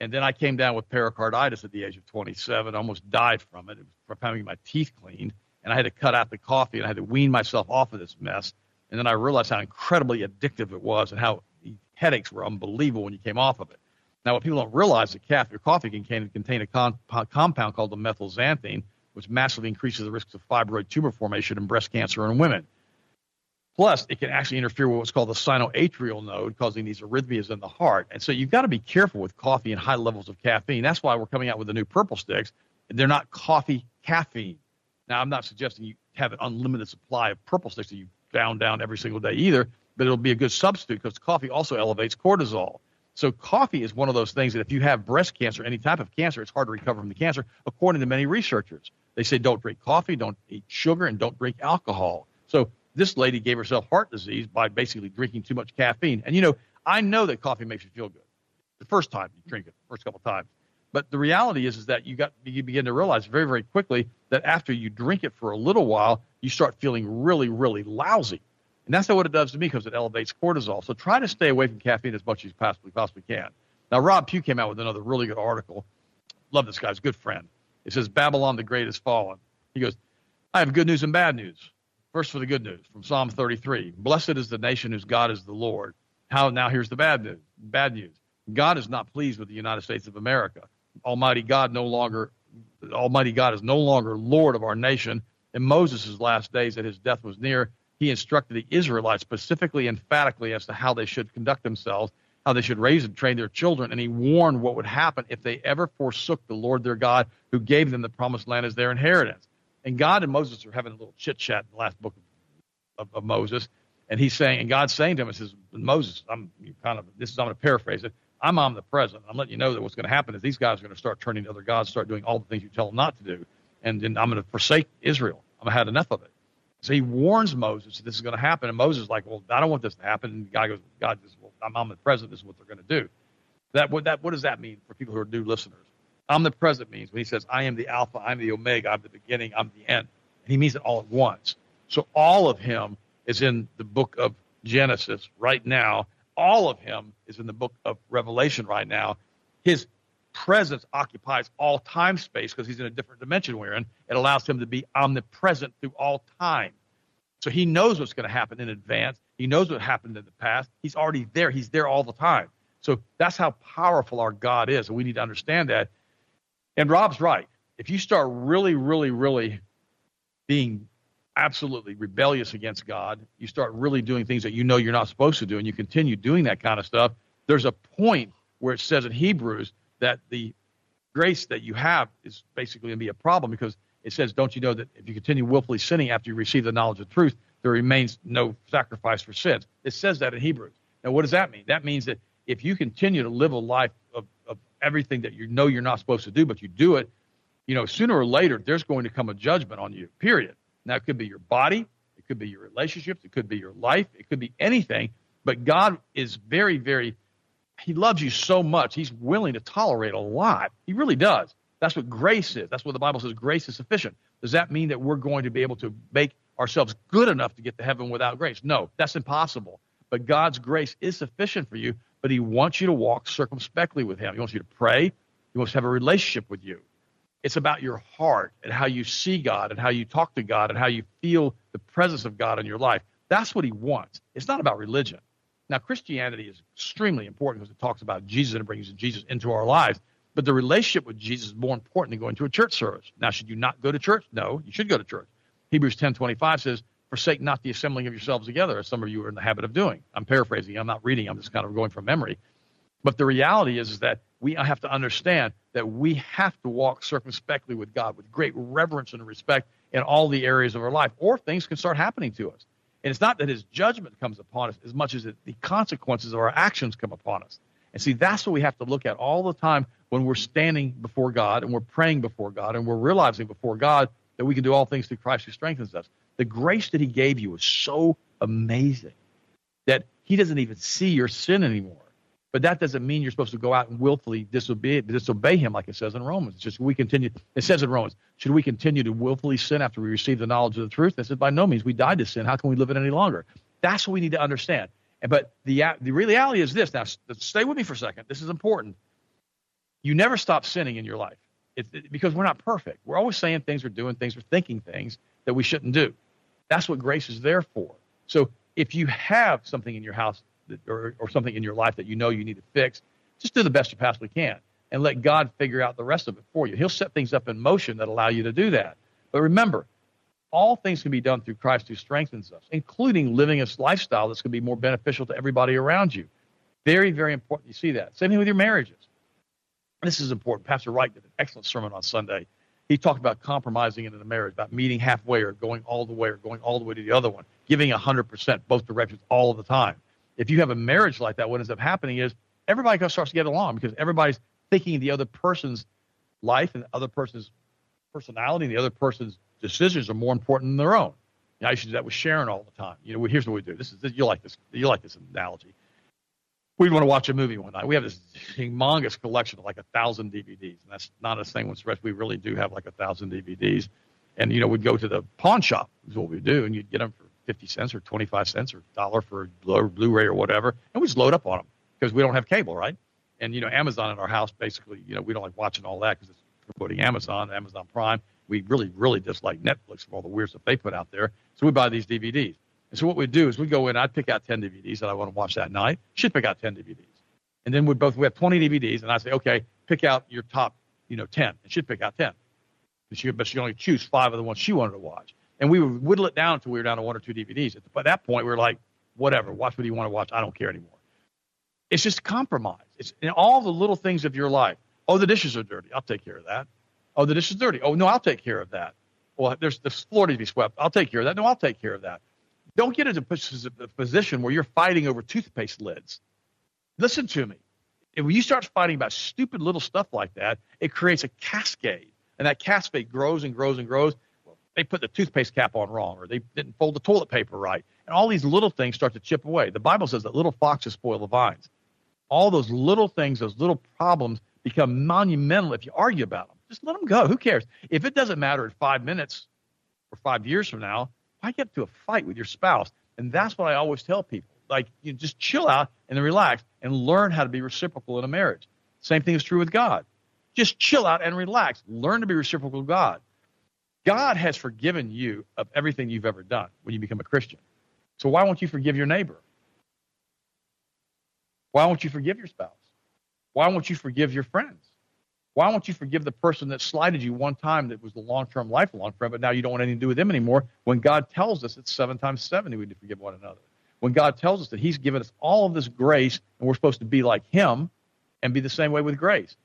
And then I came down with pericarditis at the age of twenty-seven. I almost died from it. It was from having my teeth cleaned. And I had to cut out the coffee, and I had to wean myself off of this mess. And then I realized how incredibly addictive it was and how the headaches were unbelievable when you came off of it. Now, what people don't realize is that your coffee can contain a con- compound called the methylxanthine, which massively increases the risks of fibroid tumor formation and breast cancer in women. Plus, it can actually interfere with what's called the sinoatrial node, causing these arrhythmias in the heart. And so you've got to be careful with coffee and high levels of caffeine. That's why we're coming out with the new purple sticks. They're not coffee caffeine. Now, I'm not suggesting you have an unlimited supply of purple sticks that you down down every single day either, but it'll be a good substitute because coffee also elevates cortisol. So coffee is one of those things that if you have breast cancer, any type of cancer, it's hard to recover from the cancer, according to many researchers. They say don't drink coffee, don't eat sugar, and don't drink alcohol. So this lady gave herself heart disease by basically drinking too much caffeine. And, you know, I know that coffee makes you feel good the first time you drink it, first couple of times. But the reality is, is that you got you begin to realize very, very quickly that after you drink it for a little while, you start feeling really, really lousy. And that's not what it does to me because it elevates cortisol. So try to stay away from caffeine as much as you possibly, possibly can. Now, Rob Pugh came out with another really good article. Love this guy's good friend. It says, Babylon the Great has fallen. He goes, I have good news and bad news. First for the good news from Psalm thirty-three. Blessed is the nation whose God is the Lord. How now here's the bad news. Bad news. God is not pleased with the United States of America. Almighty God no longer, Almighty God is no longer Lord of our nation. In Moses' last days that his death was near, he instructed the Israelites specifically, emphatically as to how they should conduct themselves, how they should raise and train their children. And he warned what would happen if they ever forsook the Lord their God who gave them the promised land as their inheritance. And God and Moses are having a little chit-chat in the last book of, of, of Moses. And he's saying, and God's saying to him, it says, Moses, I'm kind of, this is, I'm going to paraphrase it. I'm omnipresent. I'm letting you know that what's going to happen is these guys are going to start turning to other gods, start doing all the things you tell them not to do. And then I'm going to forsake Israel. I've had enough of it. So he warns Moses that this is going to happen. And Moses is like, well, I don't want this to happen. And God goes, God, this, well, I'm omnipresent. This is what they're going to do. That what, that what does that mean for people who are new listeners? Omnipresent means when he says, I am the Alpha, I'm the Omega, I'm the beginning, I'm the end. And he means it all at once. So all of him is in the book of Genesis right now. All of him is in the book of Revelation right now. His presence occupies all time space because he's in a different dimension we're in. It allows him to be omnipresent through all time. So he knows what's going to happen in advance. He knows what happened in the past. He's already there. He's there all the time. So that's how powerful our God is, and we need to understand that. And Rob's right. If you start really, really, really being absolutely rebellious against God, you start really doing things that you know you're not supposed to do, and you continue doing that kind of stuff, there's a point where it says in Hebrews that the grace that you have is basically going to be a problem because it says, don't you know that if you continue willfully sinning after you receive the knowledge of truth, there remains no sacrifice for sins. It says that in Hebrews. Now, what does that mean? That means that if you continue to live a life of, of everything that you know you're not supposed to do, but you do it, you know, sooner or later, there's going to come a judgment on you, period. Now, it could be your body. It could be your relationships. It could be your life. It could be anything. But God is very, very – he loves you so much. He's willing to tolerate a lot. He really does. That's what grace is. That's what the Bible says grace is sufficient. Does that mean that we're going to be able to make ourselves good enough to get to heaven without grace? No, that's impossible. But God's grace is sufficient for you, but he wants you to walk circumspectly with him. He wants you to pray. He wants to have a relationship with you. It's about your heart and how you see God and how you talk to God and how you feel the presence of God in your life. That's what he wants. It's not about religion. Now, Christianity is extremely important because it talks about Jesus and it brings Jesus into our lives. But the relationship with Jesus is more important than going to a church service. Now, should you not go to church? No, you should go to church. Hebrews ten twenty-five says, forsake not the assembling of yourselves together, as some of you are in the habit of doing. I'm paraphrasing. I'm not reading. I'm just kind of going from memory. But the reality is, is that we have to understand that we have to walk circumspectly with God, with great reverence and respect in all the areas of our life, or things can start happening to us. And it's not that his judgment comes upon us as much as it, the consequences of our actions come upon us. And see, that's what we have to look at all the time when we're standing before God and we're praying before God and we're realizing before God that we can do all things through Christ who strengthens us. The grace that he gave you is so amazing that he doesn't even see your sin anymore. But that doesn't mean you're supposed to go out and willfully disobey, disobey him like it says in Romans. It's just we continue. It says in Romans, should we continue to willfully sin after we receive the knowledge of the truth? It says, by no means. We died to sin. How can we live it any longer? That's what we need to understand. But the, the reality is this. Now, stay with me for a second. This is important. You never stop sinning in your life it, it, because we're not perfect. We're always saying things or doing things or thinking things that we shouldn't do. That's what grace is there for. So if you have something in your house, Or, or something in your life that you know you need to fix, just do the best you possibly can and let God figure out the rest of it for you. He'll set things up in motion that allow you to do that. But remember, all things can be done through Christ who strengthens us, including living a lifestyle that's going to be more beneficial to everybody around you. Very, very important. You see that. Same thing with your marriages. This is important. Pastor Wright did an excellent sermon on Sunday. He talked about compromising in the marriage, about meeting halfway or going all the way or going all the way to the other one, giving one hundred percent both directions all the time. If you have a marriage like that, what ends up happening is everybody starts to get along because everybody's thinking of the other person's life and the other person's personality and the other person's decisions are more important than their own. You know, I used to do that with Sharon all the time. You know, here's what we do. This is you like this. You like this analogy. We want to watch a movie one night. We have this humongous collection of like a thousand D V Ds, and that's not a thing. Once we really do have like a thousand D V Ds, and you know, we'd go to the pawn shop is what we do, and you'd get them for fifty cents or twenty-five cents or dollar for Blu-ray or whatever. And we just load up on them because we don't have cable, right? And, you know, Amazon in our house, basically, you know, we don't like watching all that because it's promoting Amazon, Amazon Prime. We really, really dislike Netflix and all the weird stuff they put out there. So we buy these D V Ds. And so what we'd do is we'd go in, I'd pick out ten D V Ds that I want to watch that night. She'd pick out ten D V Ds. And then we'd both, we have twenty D V Ds. And I'd say, okay, pick out your top, you know, ten. And she'd pick out ten. And she, but she'd only choose five of the ones she wanted to watch. And we would whittle it down until we were down to one or two D V Ds. At that point, we were like, whatever, watch what you want to watch. I don't care anymore. It's just compromise. It's in all the little things of your life. Oh, the dishes are dirty. I'll take care of that. Oh, the dishes are dirty. Oh, no, I'll take care of that. Well, there's the floor to be swept. I'll take care of that. No, I'll take care of that. Don't get into a position where you're fighting over toothpaste lids. Listen to me. When you start fighting about stupid little stuff like that, it creates a cascade. And that cascade grows and grows and grows. They put the toothpaste cap on wrong, or they didn't fold the toilet paper right. And all these little things start to chip away. The Bible says that little foxes spoil the vines. All those little things, those little problems become monumental if you argue about them. Just let them go. Who cares? If it doesn't matter in five minutes or five years from now, why get into a fight with your spouse? And that's what I always tell people. Like, you just chill out and then relax and learn how to be reciprocal in a marriage. Same thing is true with God. Just chill out and relax. Learn to be reciprocal with God. God has forgiven you of everything you've ever done when you become a Christian. So why won't you forgive your neighbor? Why won't you forgive your spouse? Why won't you forgive your friends? Why won't you forgive the person that slighted you one time that was the long-term, lifelong friend, but now you don't want anything to do with them anymore when God tells us it's seven times seventy we need to forgive one another? When God tells us that he's given us all of this grace and we're supposed to be like him and be the same way with grace.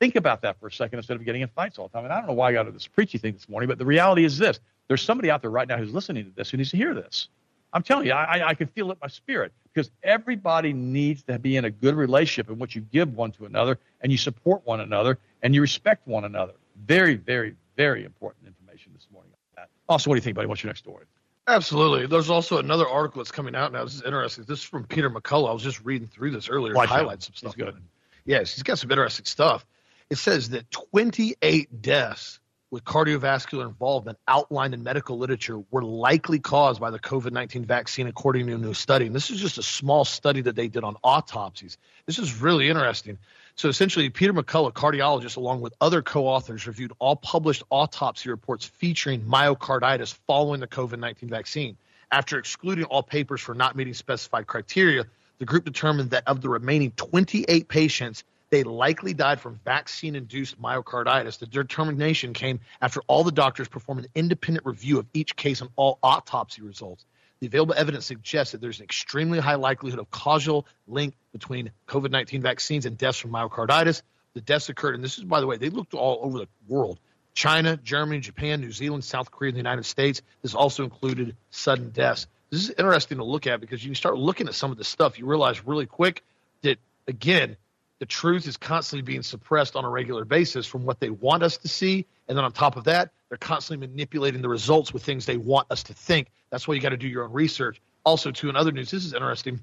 Think about that for a second instead of getting in fights all the time. And I don't know why I got into this preachy thing this morning, but the reality is this. There's somebody out there right now who's listening to this who needs to hear this. I'm telling you, I, I can feel it in my spirit because everybody needs to be in a good relationship in which you give one to another and you support one another and you respect one another. Very, very, very important information this morning on that. Also, what do you think, buddy? What's your next story? Absolutely. There's also another article that's coming out now. This is interesting. This is from Peter McCullough. I was just reading through this earlier. Like highlights some stuff. He's good. Yes, he's got some interesting stuff. It says that twenty-eight deaths with cardiovascular involvement outlined in medical literature were likely caused by the COVID nineteen vaccine, according to a new study. And this is just a small study that they did on autopsies. This is really interesting. So essentially, Peter McCullough, cardiologist, along with other co-authors, reviewed all published autopsy reports featuring myocarditis following the COVID nineteen vaccine. After excluding all papers for not meeting specified criteria, the group determined that of the remaining twenty-eight patients, they likely died from vaccine-induced myocarditis. The determination came after all the doctors performed an independent review of each case and all autopsy results. the available evidence suggests that there's an extremely high likelihood of causal link between COVID nineteen vaccines and deaths from myocarditis. The deaths occurred, and this is, by the way, they looked all over the world. China, Germany, Japan, New Zealand, South Korea, and the United States. This also included sudden deaths. This is interesting to look at because you start looking at some of this stuff, you realize really quick that, again, the truth is constantly being suppressed on a regular basis from what they want us to see. And then on top of that, they're constantly manipulating the results with things they want us to think. That's why you got to do your own research. Also, too, in other news, this is interesting.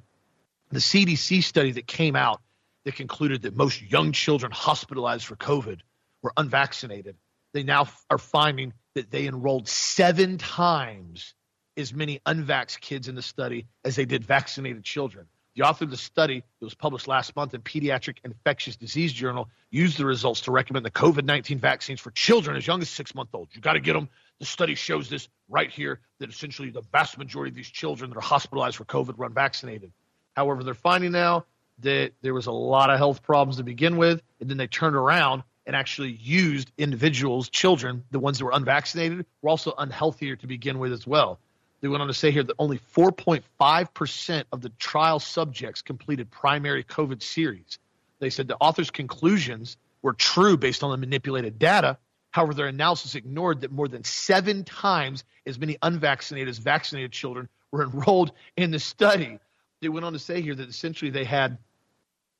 The C D C study that came out that concluded that most young children hospitalized for COVID were unvaccinated. They now are finding that they enrolled seven times as many unvaxxed kids in the study as they did vaccinated children. The author of the study that was published last month in Pediatric Infectious Disease Journal used the results to recommend the COVID nineteen vaccines for children as young as six month olds. You got to get them. The study shows this right here, that essentially the vast majority of these children that are hospitalized for COVID were unvaccinated. However, they're finding now that there was a lot of health problems to begin with, and then they turned around and actually used individuals, children, the ones that were unvaccinated, were also unhealthier to begin with as well. They went on to say here that only four point five percent of the trial subjects completed primary COVID series. They said the author's conclusions were true based on the manipulated data. However, their analysis ignored that more than seven times as many unvaccinated as vaccinated children were enrolled in the study. They went on to say here that essentially they had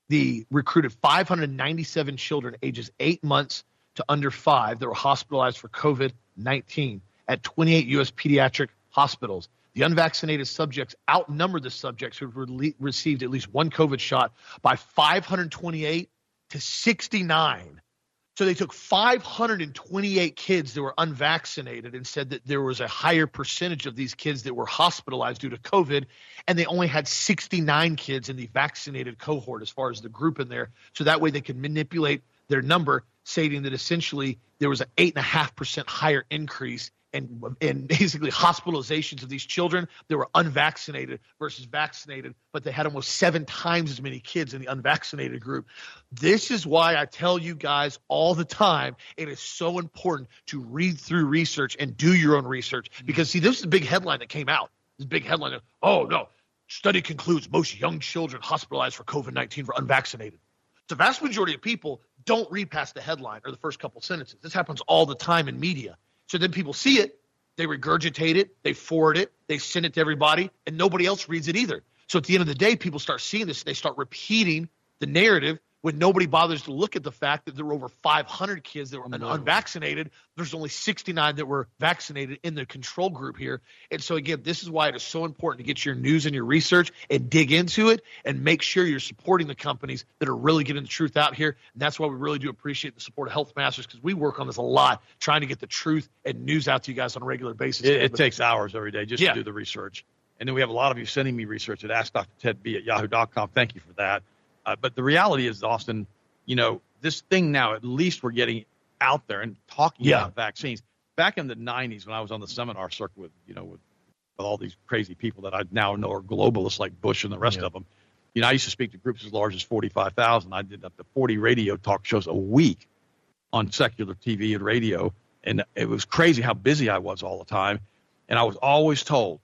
the recruited five hundred ninety-seven children ages eight months to under five that were hospitalized for COVID nineteen at twenty-eight U S pediatric hospitals. The unvaccinated subjects outnumbered the subjects who re- received at least one COVID shot by five hundred twenty-eight to sixty-nine. So they took five hundred twenty-eight kids that were unvaccinated and said that there was a higher percentage of these kids that were hospitalized due to COVID, and they only had sixty-nine kids in the vaccinated cohort as far as the group in there. So that way they could manipulate their number, stating that essentially there was an eight point five percent higher increase And, and basically hospitalizations of these children that were unvaccinated versus vaccinated, but they had almost seven times as many kids in the unvaccinated group. This is why I tell you guys all the time, it is so important to read through research and do your own research. Because, see, this is a big headline that came out. This big headline, oh, no, study concludes most young children hospitalized for COVID nineteen were unvaccinated. The vast majority of people don't read past the headline or the first couple sentences. This happens all the time in media. So then people see it, they regurgitate it, they forward it, they send it to everybody, and nobody else reads it either. So at the end of the day, people start seeing this, they start repeating the narrative when nobody bothers to look at the fact that there were over five hundred kids that were no. unvaccinated. There's only sixty-nine that were vaccinated in the control group here. And so, again, this is why it is so important to get your news and your research and dig into it and make sure you're supporting the companies that are really getting the truth out here. And that's why we really do appreciate the support of Health Masters, because we work on this a lot, trying to get the truth and news out to you guys on a regular basis. It, it takes hours every day just yeah. to do the research. And then we have a lot of you sending me research at ask Doctor Ted B at yahoo dot com. Thank you for that. Uh, but the reality is, Austin, you know, this thing now, at least we're getting out there and talking yeah. about vaccines. Back in the nineties, when I was on the seminar circuit with, you know, with, with all these crazy people that I now know are globalists like Bush and the rest yeah. of them, you know, I used to speak to groups as large as forty-five thousand. I did up to forty radio talk shows a week on secular T V and radio. And it was crazy how busy I was all the time. And I was always told,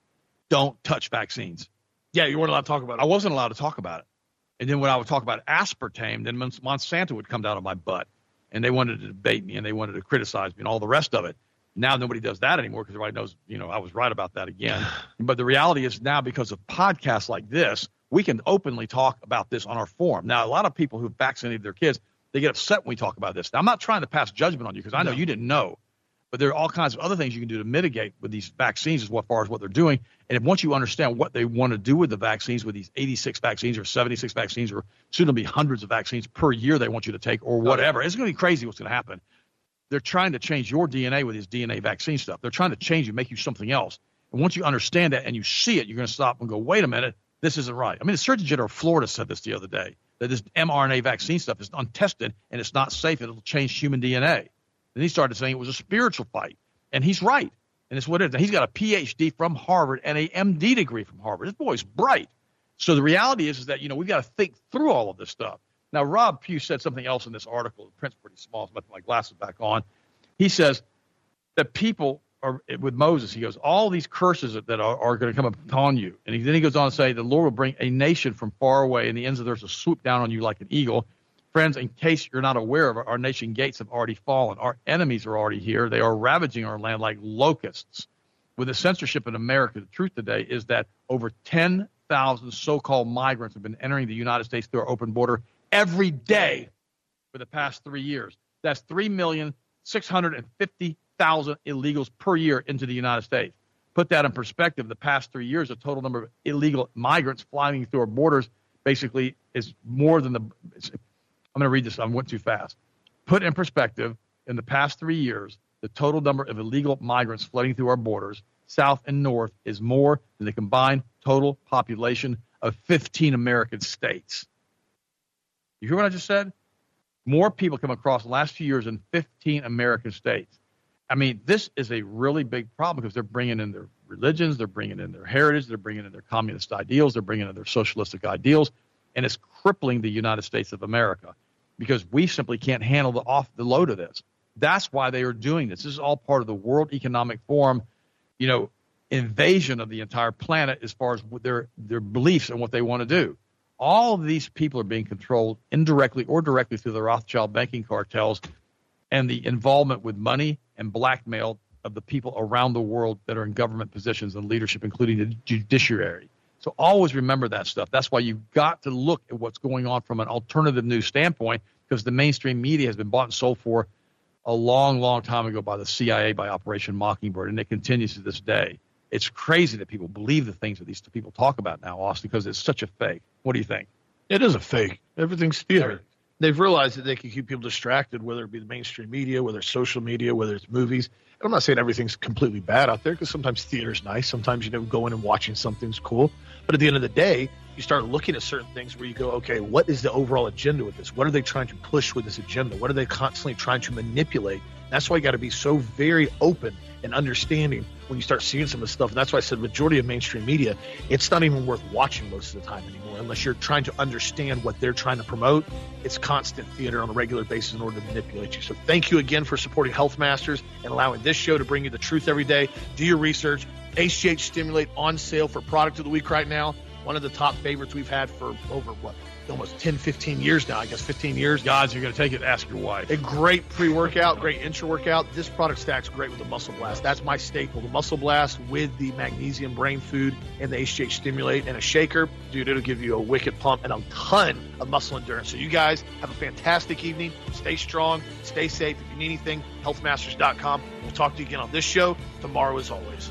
don't touch vaccines. Yeah, you weren't allowed to talk about it. I wasn't allowed to talk about it. And then when I would talk about aspartame, then Monsanto would come down on my butt, and they wanted to debate me, and they wanted to criticize me, and all the rest of it. Now nobody does that anymore because everybody knows, you know, I was right about that again. But the reality is now, because of podcasts like this, we can openly talk about this on our forum. Now, a lot of people who vaccinated their kids, they get upset when we talk about this. Now, I'm not trying to pass judgment on you because I know no. you didn't know. But there are all kinds of other things you can do to mitigate with these vaccines as far as what they're doing. And if once you understand what they want to do with the vaccines, with these eighty-six vaccines or seventy-six vaccines, or soon to be hundreds of vaccines per year they want you to take or whatever, it's going to be crazy what's going to happen. They're trying to change your D N A with this D N A vaccine stuff. They're trying to change you, make you something else. And once you understand that and you see it, you're going to stop and go, wait a minute, this isn't right. I mean, the Surgeon General of Florida said this the other day, that this mRNA vaccine stuff is untested and it's not safe. It'll change human D N A. And he started saying it was a spiritual fight. And he's right. And it's what it is. He's got a P H D from Harvard and a M D degree from Harvard. This boy's bright. So the reality is, is that, you know, we've got to think through all of this stuff. Now, Rob Pugh said something else in this article. The print's pretty small, so I'm going to put my glasses back on. He says that people or with Moses, he goes, all these curses that are, are going to come upon you. And he, then he goes on to say, the Lord will bring a nation from far away, and the ends of the earth will swoop down on you like an eagle. Friends, in case you're not aware of it, our nation gates have already fallen. Our enemies are already here. They are ravaging our land like locusts. With the censorship in America, the truth today is that over ten thousand so-called migrants have been entering the United States through our open border every day for the past three years. That's three million six hundred fifty thousand illegals per year into the United States. Put that in perspective, the past three years, the total number of illegal migrants flying through our borders basically is more than the – I'm going to read this. I went too fast. Put in perspective, in the past three years, the total number of illegal migrants flooding through our borders, south and north, is more than the combined total population of fifteen American states. You hear what I just said? More people come across the last few years in fifteen American states. I mean, this is a really big problem because they're bringing in their religions, they're bringing in their heritage, they're bringing in their communist ideals, they're bringing in their socialistic ideals, and it's crippling the United States of America because we simply can't handle the off the load of this. That's why they are doing this. This is all part of the World Economic Forum, you know, invasion of the entire planet as far as their, their beliefs and what they want to do. All of these people are being controlled indirectly or directly through the Rothschild banking cartels and the involvement with money and blackmail of the people around the world that are in government positions and leadership, including the judiciary. So always remember that stuff. That's why you've got to look at what's going on from an alternative news standpoint, because the mainstream media has been bought and sold for a long, long time ago by the C I A, by Operation Mockingbird, and it continues to this day. It's crazy that people believe the things that these people talk about now, Austin, because it's such a fake. What do you think? It is a fake. Everything's theater. They've realized that they can keep people distracted, whether it be the mainstream media, whether it's social media, whether it's movies. And I'm not saying everything's completely bad out there, because sometimes theater's nice. Sometimes, you know, going and watching something's cool. But at the end of the day, you start looking at certain things where you go, okay, what is the overall agenda with this? What are they trying to push with this agenda? What are they constantly trying to manipulate? That's why you got to be so very open and understanding when you start seeing some of this stuff. And that's why I said majority of mainstream media, it's not even worth watching most of the time anymore unless you're trying to understand what they're trying to promote. It's constant theater on a regular basis in order to manipulate you. So thank you again for supporting Health Masters and allowing this show to bring you the truth every day. Do your research. H G H Stimulate on sale for product of the week right now. One of the top favorites we've had for over, what, almost ten, fifteen years now, I guess fifteen years. Guys, you're going to take it, ask your wife. A great pre-workout, great intra-workout. This product stacks great with the Muscle Blast. That's my staple, the Muscle Blast with the magnesium brain food and the H G H Stimulate and a shaker. Dude, it'll give you a wicked pump and a ton of muscle endurance. So you guys have a fantastic evening. Stay strong. Stay safe. If you need anything, health masters dot com. We'll talk to you again on this show tomorrow as always.